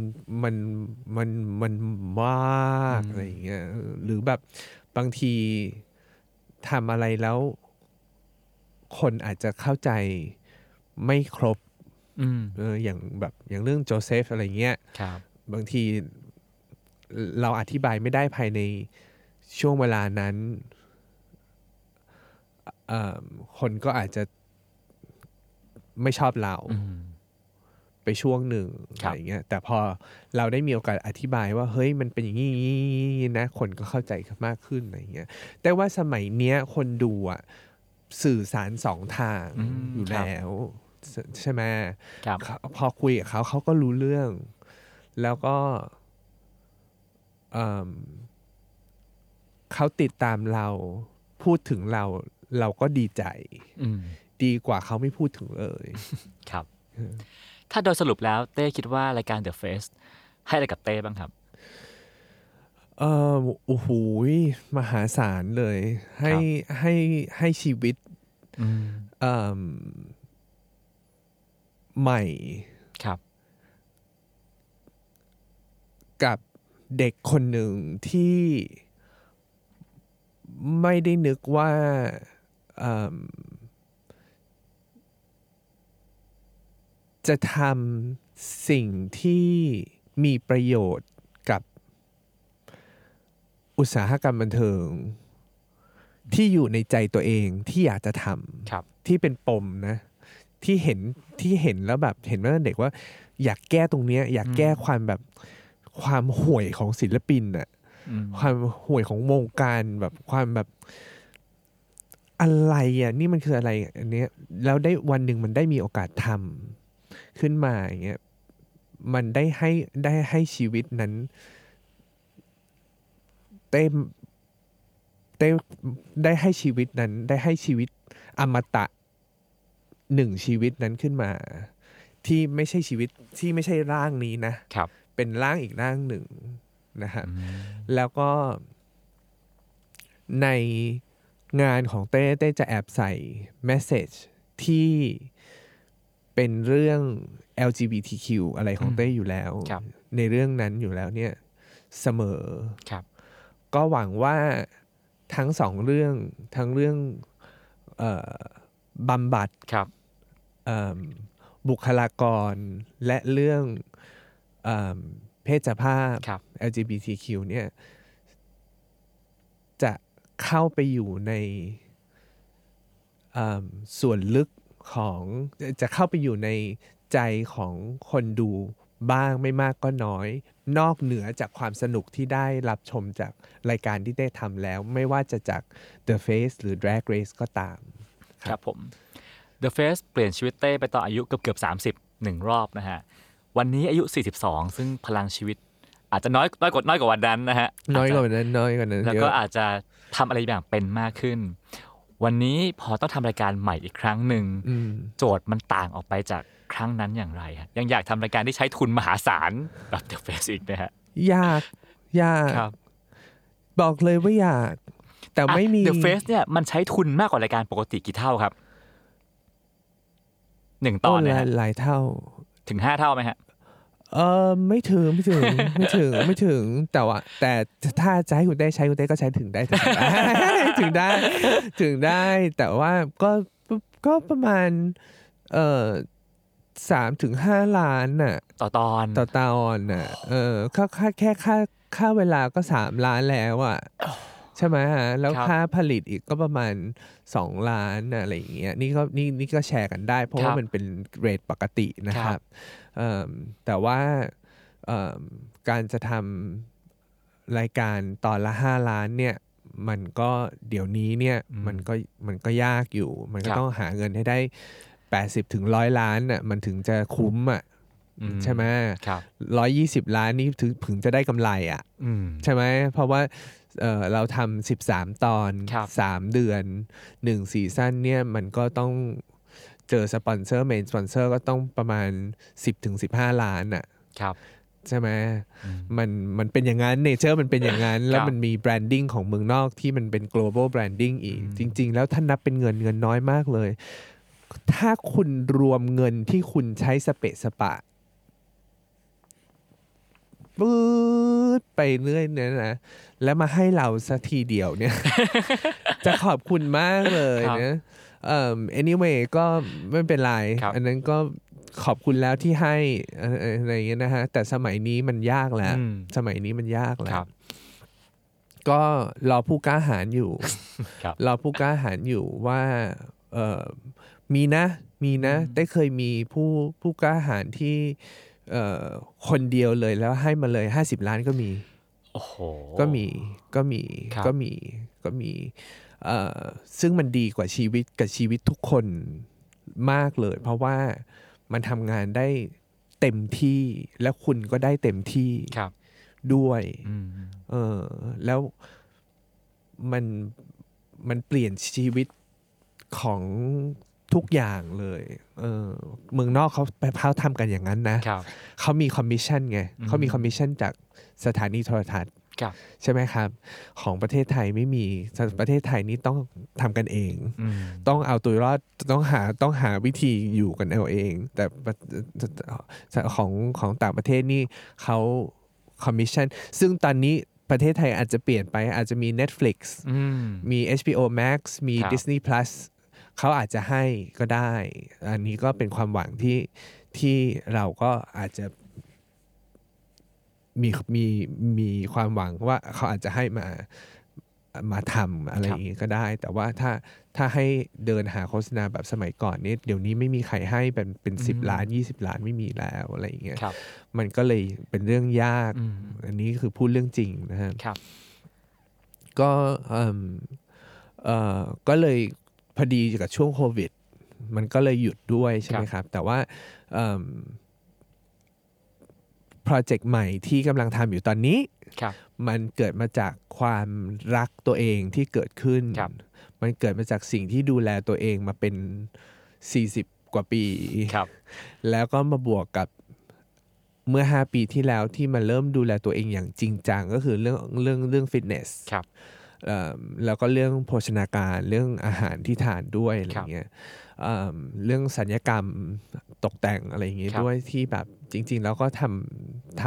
มันมันมันมากอะไรอย่างเงี้ยหรือแบบบางทีทำอะไรแล้วคนอาจจะเข้าใจไม่ครบเอออย่างแบบอย่างเรื่องโจเซฟอะไรเงี้ยบางทีเราอธิบายไม่ได้ภายในช่วงเวลานั้นคนก็อาจจะไม่ชอบเราไปช่วงหนึ่งอะไรเงี้ยแต่พอเราได้มีโอกาสอธิบายว่าเฮ้ยมันเป็นอย่างนี้นะคนก็เข้าใจมากขึ้นอะไรเงี้ยแต่ว่าสมัยเนี้ยคนดูอ่ะสื่อสารสองทางอยู่แล้วใช่ไหมพอคุยกับเขาเขาก็รู้เรื่องแล้วก็เขาติดตามเราพูดถึงเราเราก็ดีใจดีกว่าเขาไม่พูดถึงเลยครับถ้าโดยสรุปแล้วเต้คิดว่ารายการ The Face ให้อะไรกับเต้บ้างครับเออโอ้โหมหาศาลเลยให้ให้ให้ชีวิตใหม่ครับกับเด็กคนหนึ่งที่ไม่ได้นึกว่าจะทำสิ่งที่มีประโยชน์กับอุตสาหกรรมบันเทิงที่อยู่ในใจตัวเองที่อยากจะทำที่เป็นปมนะที่เห็นที่เห็นแล้วแบบเห็นว่าเด็กว่าอยากแก้ตรงนี้อยากแก้ความแบบความห่วยของศิลปินอะความห่วยของวงการแบบความแบบอะไรอ่ะนี่มันคืออะไรอันเนี้ยแล้วได้วันหนึ่งมันได้มีโอกาสทำขึ้นมาอย่างเงี้ยมันได้ให้ได้ให้ชีวิตนั้นได้ได้ได้ให้ชีวิตนั้นได้ให้ชีวิตอมตะหนึ่งชีวิตนั้นขึ้นมาที่ไม่ใช่ชีวิตที่ไม่ใช่ร่างนี้นะครับเป็นร่างอีกร่างหนึ่งนะฮะแล้วก็ในงานของเต้เต้จะแอบใส่เมสเสจที่เป็นเรื่อง แอล จี บี ที คิว อะไรของเต้อยู่แล้วในเรื่องนั้นอยู่แล้วเนี่ยเสมอก็หวังว่าทั้งสองเรื่องทั้งเรื่องเอ่อบำบัดบุคลากรและเรื่องเอ่อเพศภาพ แอล จี บี ที คิว เนี่ยจะเข้าไปอยู่ในส่วนลึกของจะเข้าไปอยู่ในใจของคนดูบ้างไม่มากก็น้อยนอกเหนือจากความสนุกที่ได้รับชมจากรายการที่ได้ทำแล้วไม่ว่าจะจาก The Face หรือ Drag Race ก็ตามครับผม The Face เปลี่ยนชีวิตเต้ไปต่ออายุเกือบๆสามสิบ หนึ่งรอบนะฮะวันนี้อายุสี่สิบสองซึ่งพลังชีวิตอาจจะน้อยน้อยกว่าน้อยกว่าวันนั้นนะฮะน้อยกว่าวันนั้นน้อยกว่านั้นแล้วก็อาจจะทำอะไรอย่างเป็นมากขึ้นวันนี้พอต้องทำรายการใหม่อีกครั้งหนึ่งโจทย์มันต่างออกไปจากครั้งนั้นอย่างไรฮะยังอยากทำรายการที่ใช้ทุนมหาศาลแบบ The Face อีกนะฮะอยากอยากครับบอกเลยว่าอยากแต่ไม่มี The Face เนี่ยมันใช้ทุนมากกว่ารายการปกติกี่เท่าครับหนึ่งตอนนะฮะหลายเท่าถึงห้าเท่าไหมฮะ เออไม่ถึงไม่ถึงไม่ถึงไม่ถึงแต่ว่าแต่ถ้าจะให้คุณได้ใช้คุณได้ก็ใช้ถึงได้ถึงได้ถึงได้ถึงได้แต่ว่าก็ก็ประมาณเอ่อสามถึงห้าล้านน่ะต่อตอนต่อตอนน่ะเออค่าแค่ค่าค่าเวลาก็สามล้านแล้วอ่ะใช่ไหมฮะแล้วค่าผลิตอีกก็ประมาณสองล้านอะไรอย่างเงี้ยนี่ก็นี่นี่ก็แชร์กันได้เพราะว่ามันเป็นเรทปกตินะครับแต่ว่าการจะทำรายการตอนละห้าล้านเนี่ยมันก็เดี๋ยวนี้เนี่ยมันก็มันก็ยากอยู่มันก็ต้องหาเงินให้ได้แปดสิบถึงหนึ่งร้อยล้านน่ะมันถึงจะคุ้มอ่ะใช่ไหมหนึ่งร้อยยี่สิบล้านนี่ถึงถึงจะได้กำไรอ่ะใช่ไหมเพราะว่าเอ่อเราทำสิบสามตอนสามเดือนหนึ่งซีซั่นเนี่ยมันก็ต้องเจอสปอนเซอร์เมนสปอนเซอร์ก็ต้องประมาณ สิบถึงสิบห้า ล้านน่ะครับใช่ไหมมันมันเป็นอย่างนั้นเนเจอร์มันเป็นอย่างนั้นแล้วมันมีแบรนดิ้งของเมืองนอกที่มันเป็น global branding อีกจริงๆแล้วถ้านับเป็นเงินเงินน้อยมากเลยถ้าคุณรวมเงินที่คุณใช้สเปะสปะปื๊ดไปเรื่อยเนี่ยนะแล้วมาให้เราสักทีเดียวเนี่ย จะขอบคุณมากเลยนะเอ่อ anyway ก็ไม่เป็นไรอันนั้นก็ขอบคุณแล้วที่ให้อะไรอย่างเงี้ยนะฮะแต่สมัยนี้มันยากแล้วสมัยนี้มันยากแล้วก็รอผู้กล้าหาญอยู่ รอผู้กล้าหาญอยู่ว่าเอ่อมีนะมีนะได้เคยมีผู้ผู้กล้าหาญที่คนเดียวเลยแล้วให้มาเลยห้าสิบล้านก็มีโอ้โหก็มีก็มีก็มีก็มีซึ่งมันดีกว่าชีวิตกับชีวิตทุกคนมากเลยเพราะว่ามันทำงานได้เต็มที่และคุณก็ได้เต็มที่ด้วยเออแล้วมันมันเปลี่ยนชีวิตของทุกอย่างเลยเออเมืองนอกเขาไปพาวทำกันอย่างนั้นนะเขามีคอมมิชชั่นไงเขามีคอมมิชชั่นจากสถานีโทรทัศน์ใช่ไหมครับของประเทศไทยไม่มีประเทศไทยนี่ต้องทำกันเองต้องเอาตัวรอดต้องหาต้องหาวิธีอยู่กันเอาเองแต่ของของต่างประเทศนี่เขาคอมมิชชั่นซึ่งตอนนี้ประเทศไทยอาจจะเปลี่ยนไปอาจจะมี Netflix มี เอช บี โอMax มี Disney Plusเขาอาจจะให้ก็ได้อันนี้ก็เป็นความหวังที่ที่เราก็อาจจะมีมีมีความหวังว่าเขาอาจจะให้มามาทำอะไรอย่างนี้ก็ได้แต่ว่าถ้าถ้าให้เดินหาโฆษณาแบบสมัยก่อนนี่เดี๋ยวนี้ไม่มีใครให้เป็นเป็นสิบล้านยี่สิบล้านไม่มีแล้วอะไรอย่างเงี้ยมันก็เลยเป็นเรื่องยากอันนี้คือพูดเรื่องจริงนะครับก็เอ่อเอ่อก็เลยพอดีกับช่วงโควิดมันก็เลยหยุดด้วยใช่ไหมครับแต่ว่าโปรเจกต์ใหม่ที่กำลังทำอยู่ตอนนี้มันเกิดมาจากความรักตัวเองที่เกิดขึ้นมันเกิดมาจากสิ่งที่ดูแลตัวเองมาเป็นสี่สิบกว่าปีแล้วก็มาบวกกับเมื่อห้าปีที่แล้วที่มาเริ่มดูแลตัวเองอย่างจริงจังก็คือเรื่องเรื่องเรื่องฟิตเนสแล้วก็เรื่องโภชนาการเรื่องอาหารที่ทานด้วยอะไรเงี้ยเรื่องศัลยกรรมตกแต่งอะไรอย่างเงี้ยด้วยที่แบบจริงๆแล้วก็ทำท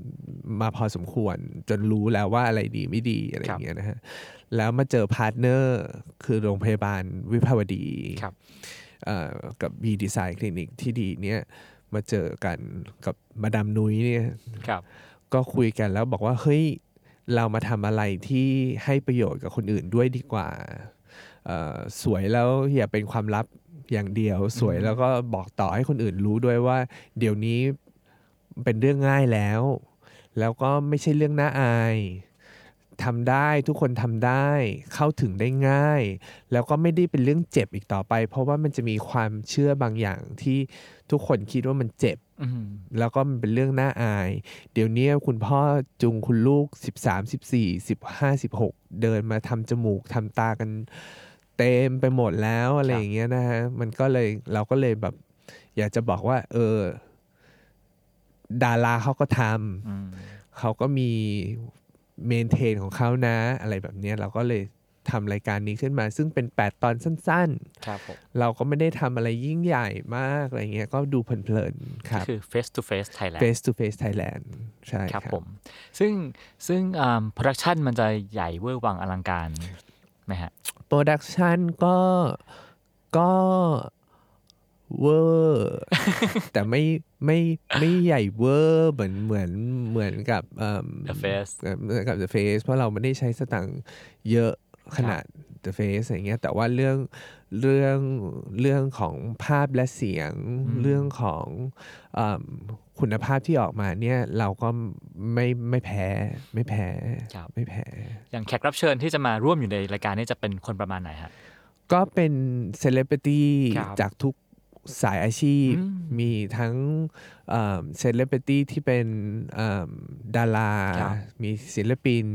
ำมาพอสมควรจนรู้แล้วว่าอะไรดีไม่ดีอะไรเงี้ยนะฮะแล้วมาเจอพาร์ทเนอร์คือโรงพยาบาลวิภาวดีกับ B Design Clinic ที่ดีเนี่ยมาเจอกันกับมาดามนุ้ยเนี่ยก็คุยกันแล้วบอกว่าเฮ้ยเรามาทำอะไรที่ให้ประโยชน์กับคนอื่นด้วยดีกว่าสวยแล้วอย่าเป็นความลับอย่างเดียวสวยแล้วก็บอกต่อให้คนอื่นรู้ด้วยว่าเดี๋ยวนี้เป็นเรื่องง่ายแล้วแล้วก็ไม่ใช่เรื่องน่าอายทำได้ทุกคนทำได้เข้าถึงได้ง่ายแล้วก็ไม่ได้เป็นเรื่องเจ็บอีกต่อไปเพราะว่ามันจะมีความเชื่อบางอย่างที่ทุกคนคิดว่ามันเจ็บแล้วก็มันเป็นเรื่องน่าอายเดี๋ยวนี้คุณพ่อจุงคุณลูกสิบสาม สิบสี่ สิบห้า สิบหกเดินมาทำจมูกทำตากันเต็มไปหมดแล้วอะไรอย่างเงี้ยนะฮะมันก็เลยเราก็เลยแบบอยากจะบอกว่าเออดาราเขาก็ทำเขาก็มีเมนเทนของเขานะอะไรแบบนี้เราก็เลย ทำรายการนี้ขึ้นมาซึ่งเป็นแปดตอนสั้นๆครับผมเราก็ไม่ได้ทำอะไรยิ่งใหญ่มากอะไรเงี้ยก็ดูเพลินๆครับคือ Face to Face Thailand Face to Face Thailand ใช่ครับผมซึ่งซึ่งอ่าโปรดักชันมันจะใหญ่เวอร์วังอลังการไหมฮะโปรดักชันก็ก็เวอร์แต่ไม่ไม่ไม่ใหญ่เวอร์เหมือนเหมือนเหมือนกับเอ่อ The Face กับ The Face เพราะเราไม่ได้ใช้สตางค์เยอะขนาด The Face อย่างเงี้ยแต่ว่าเรื่องเรื่องเรื่องของภาพและเสียงเรื่องของเอ่อคุณภาพที่ออกมาเนี่ยเราก็ไม่ไม่แพ้ไม่แพ้ไม่แพ้อย่างแขกรับเชิญที่จะมาร่วมอยู่ในรายการนี้จะเป็นคนประมาณไหนฮะก็เป็นเซเลบริตี้จากทุกสายอาชีพมีทั้งเอ่อเซเลบริตี้ที่เป็นเอ่อดารามีศิลปิน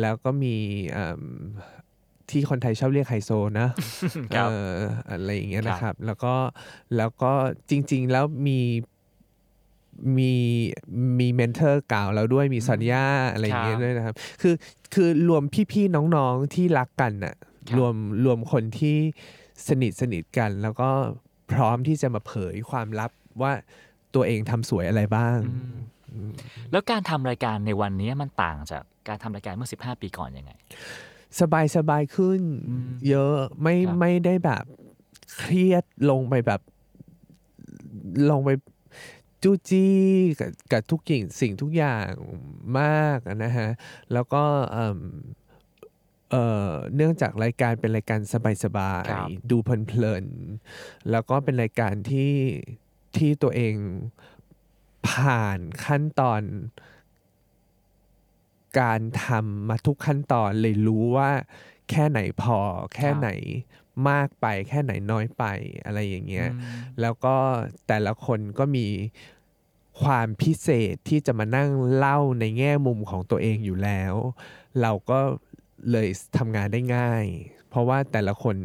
แล้วก็มีเอ่อที่คนไทยชอบเรียกไฮโซนะเอ่ออะไรอย่างเงี้ยนะครับแล้วก็แล้วก็จริงๆแล้วมีมีมีเมนเทอร์กล่าวแล้วด้วยมีสัญญาอะไรอย่างเงี้ยด้วยนะครับคือคือรวมพี่ๆน้องๆที่รักกันน่ะรวมรวมคนที่สนิทสนิทกันแล้วก็พร้อมที่จะมาเผยความลับว่าตัวเองทำสวยอะไรบ้างแล้วการทำรายการในวันนี้มันต่างจากการทำรายการเมื่อสิบห้าปีก่อนยังไงสบายสบายขึ้นเยอะไม่ไม่ได้แบบเครียดลงไปแบบลงไปจู้จี้กับกับทุกสิ่งสิ่งทุกอย่างมากนะฮะแล้วก็เอ่อเนื่องจากรายการเป็นรายการสบายๆดูเพลินๆแล้วก็เป็นรายการที่ที่ตัวเองผ่านขั้นตอนการทำมาทุกขั้นตอนเลยรู้ว่าแค่ไหนพอแค่ไหนมากไปแค่ไหนน้อยไปอะไรอย่างเงี้ยแล้วก็แต่ละคนก็มีความพิเศษที่จะมานั่งเล่าในแง่มุมของตัวเองอยู่แล้วเราก็เลยทำงานได้ง่ายเพราะว่าแต่ละคน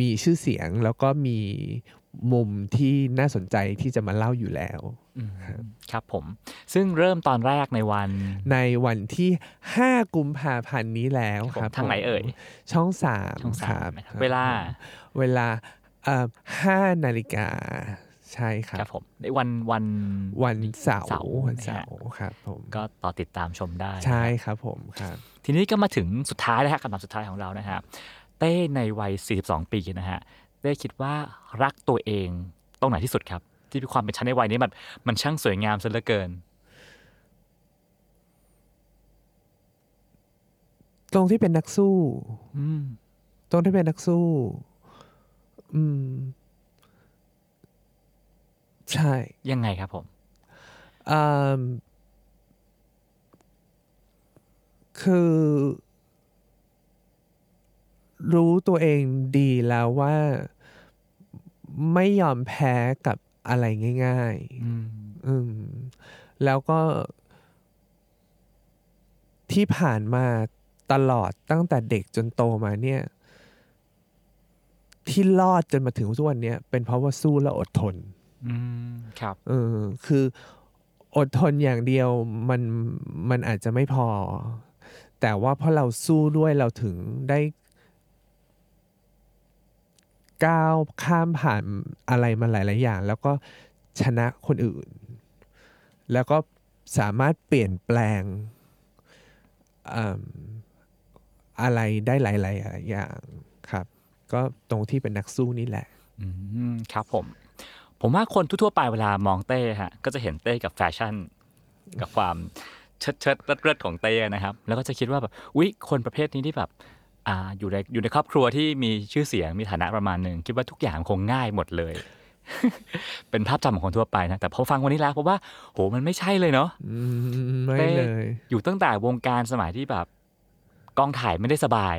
มีชื่อเสียงแล้วก็มีมุมที่น่าสนใจที่จะมาเล่าอยู่แล้วครับผมซึ่งเริ่มตอนแรกในวันในวันที่ห้ากุมภาพันธ์นี้แล้วครับทางไหนเอ่ยช่องสามช่องสามเวลาเวลาเอ่อ ห้า นาฬิกาใช่ครับครับผมในวันวันวันเสาร์วันเสาร์ครับผมก็ต่อติดตามชมได้ใช่ครับผมครับทีนี้ก็มาถึงสุดท้ายแล้วฮะคำถามสุดท้ายของเรานะฮะเต้ในวัยสี่สิบสองปีนะฮะเต้คิดว่ารักตัวเองตรงไหนที่สุดครับที่มีความเป็นชั้นในวัยนี้มันมันช่างสวยงามซะเหลือเกินตรงที่เป็นนักสู้อืมตรงที่เป็นนักสู้อืมใช่ยังไงครับผมอ่าคือรู้ตัวเองดีแล้วว่าไม่ยอมแพ้กับอะไรง่ายๆอืมอืมแล้วก็ที่ผ่านมาตลอดตั้งแต่เด็กจนโตมาเนี่ยที่รอดจนมาถึงทุกวันนี้เป็นเพราะว่าสู้และอดทนอืมครับเออคืออดทนอย่างเดียวมันมันอาจจะไม่พอแต่ว่าเพราะเราสู้ด้วยเราถึงได้ก้าวข้ามผ่านอะไรมาหลายๆอย่างแล้วก็ชนะคนอื่นแล้วก็สามารถเปลี่ยนแปลงเอ่ออะไรได้หลายๆอย่างครับก็ตรงที่เป็นนักสู้นี่แหละอืมครับผมผมว่าคนทั่วๆไปเวลามองเต้ฮะก็จะเห็นเต้กับแฟชั่นกับความเชิดๆเลิศๆของเต้นะครับแล้วก็จะคิดว่าแบบอุ๊ยคนประเภทนี้ที่แบบอ่าอยู่ในอยู่ในครอบครัวที่มีชื่อเสียงมีฐานะประมาณนึงคิดว่าทุกอย่างคงง่ายหมดเลย เป็นภาพจำของคนทั่วไปนะแต่พอฟังวันนี้แล้วเพราะว่าโหมันไม่ใช่เลยเนาะเต้อยู่ตั้งแต่วงการสมัยที่แบบกองถ่ายไม่ได้สบาย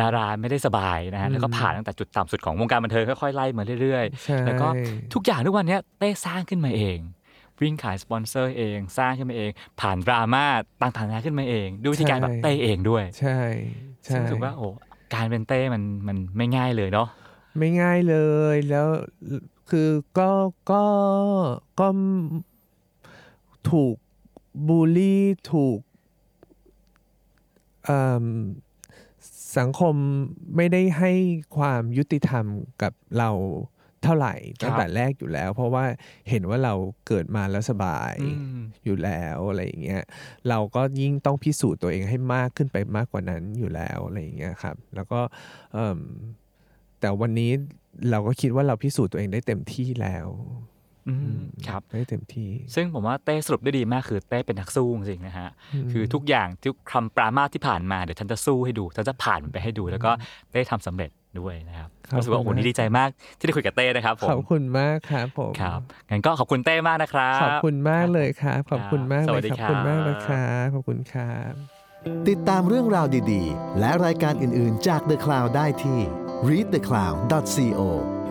ดาราไม่ได้สบายนะฮะแล้วก็ผ่านตั้งแต่จุดต่ำสุดของวงการบันเทิงค่อยๆไล่มาเรื่อยๆแล้วก็ทุกอย่างทุกวันนี้เต้สร้างขึ้นมาเองวิ่งขายสปอนเซอร์เองสร้างขึ้นมาเองผ่านดราม่าต่างๆนานาขึ้นมาเองด้วยวิธีการแบบเต้เองด้วยใช่ใช่รู้สึกว่าโอ้การเป็นเต้มันมันไม่ง่ายเลยเนาะไม่ง่ายเลยแล้วคือก็ก็ก็ถูกบูลลี่ถูก สังคมไม่ได้ให้ความยุติธรรมกับเราเท่าไหร่ตั้งแต่แรกอยู่แล้วเพราะว่าเห็นว่าเราเกิดมาแล้วสบายอยู่แล้วอะไรอย่างเงี้ยเราก็ยิ่งต้องพิสูจน์ตัวเองให้มากขึ้นไปมากกว่านั้นอยู่แล้วอะไรอย่างเงี้ยครับแล้วก็แต่วันนี้เราก็คิดว่าเราพิสูจน์ตัวเองได้เต็มที่แล้วครับได้เต็มที่ซึ่งผมว่าเต้สรุปได้ดีมากคือเต้เป็นนักสู้จริงนะฮะคือทุกอย่างทุกคำปรามาสที่ผ่านมาเดี๋ยวฉันจะสู้ให้ดูฉันจะผ่านมันไปให้ดูแล้วก็เต้ทำสำเร็จด้วยนะครับรู้สึกว่าโอ้โหนี่ดีใจมากที่ได้คุยกับเต้นะครับผมขอบคุณมากครับผมครับงั้นก็ขอบคุณเต้มากนะครับขอบคุณมากเลยครับขอบคุณมากเลยขอบคุณมากเลยครับขอบคุณครับติดตามเรื่องราวดีๆและรายการอื่นๆจาก The Cloud ได้ที่ รีด เดอะ คลาวด์ ดอท ซี โอ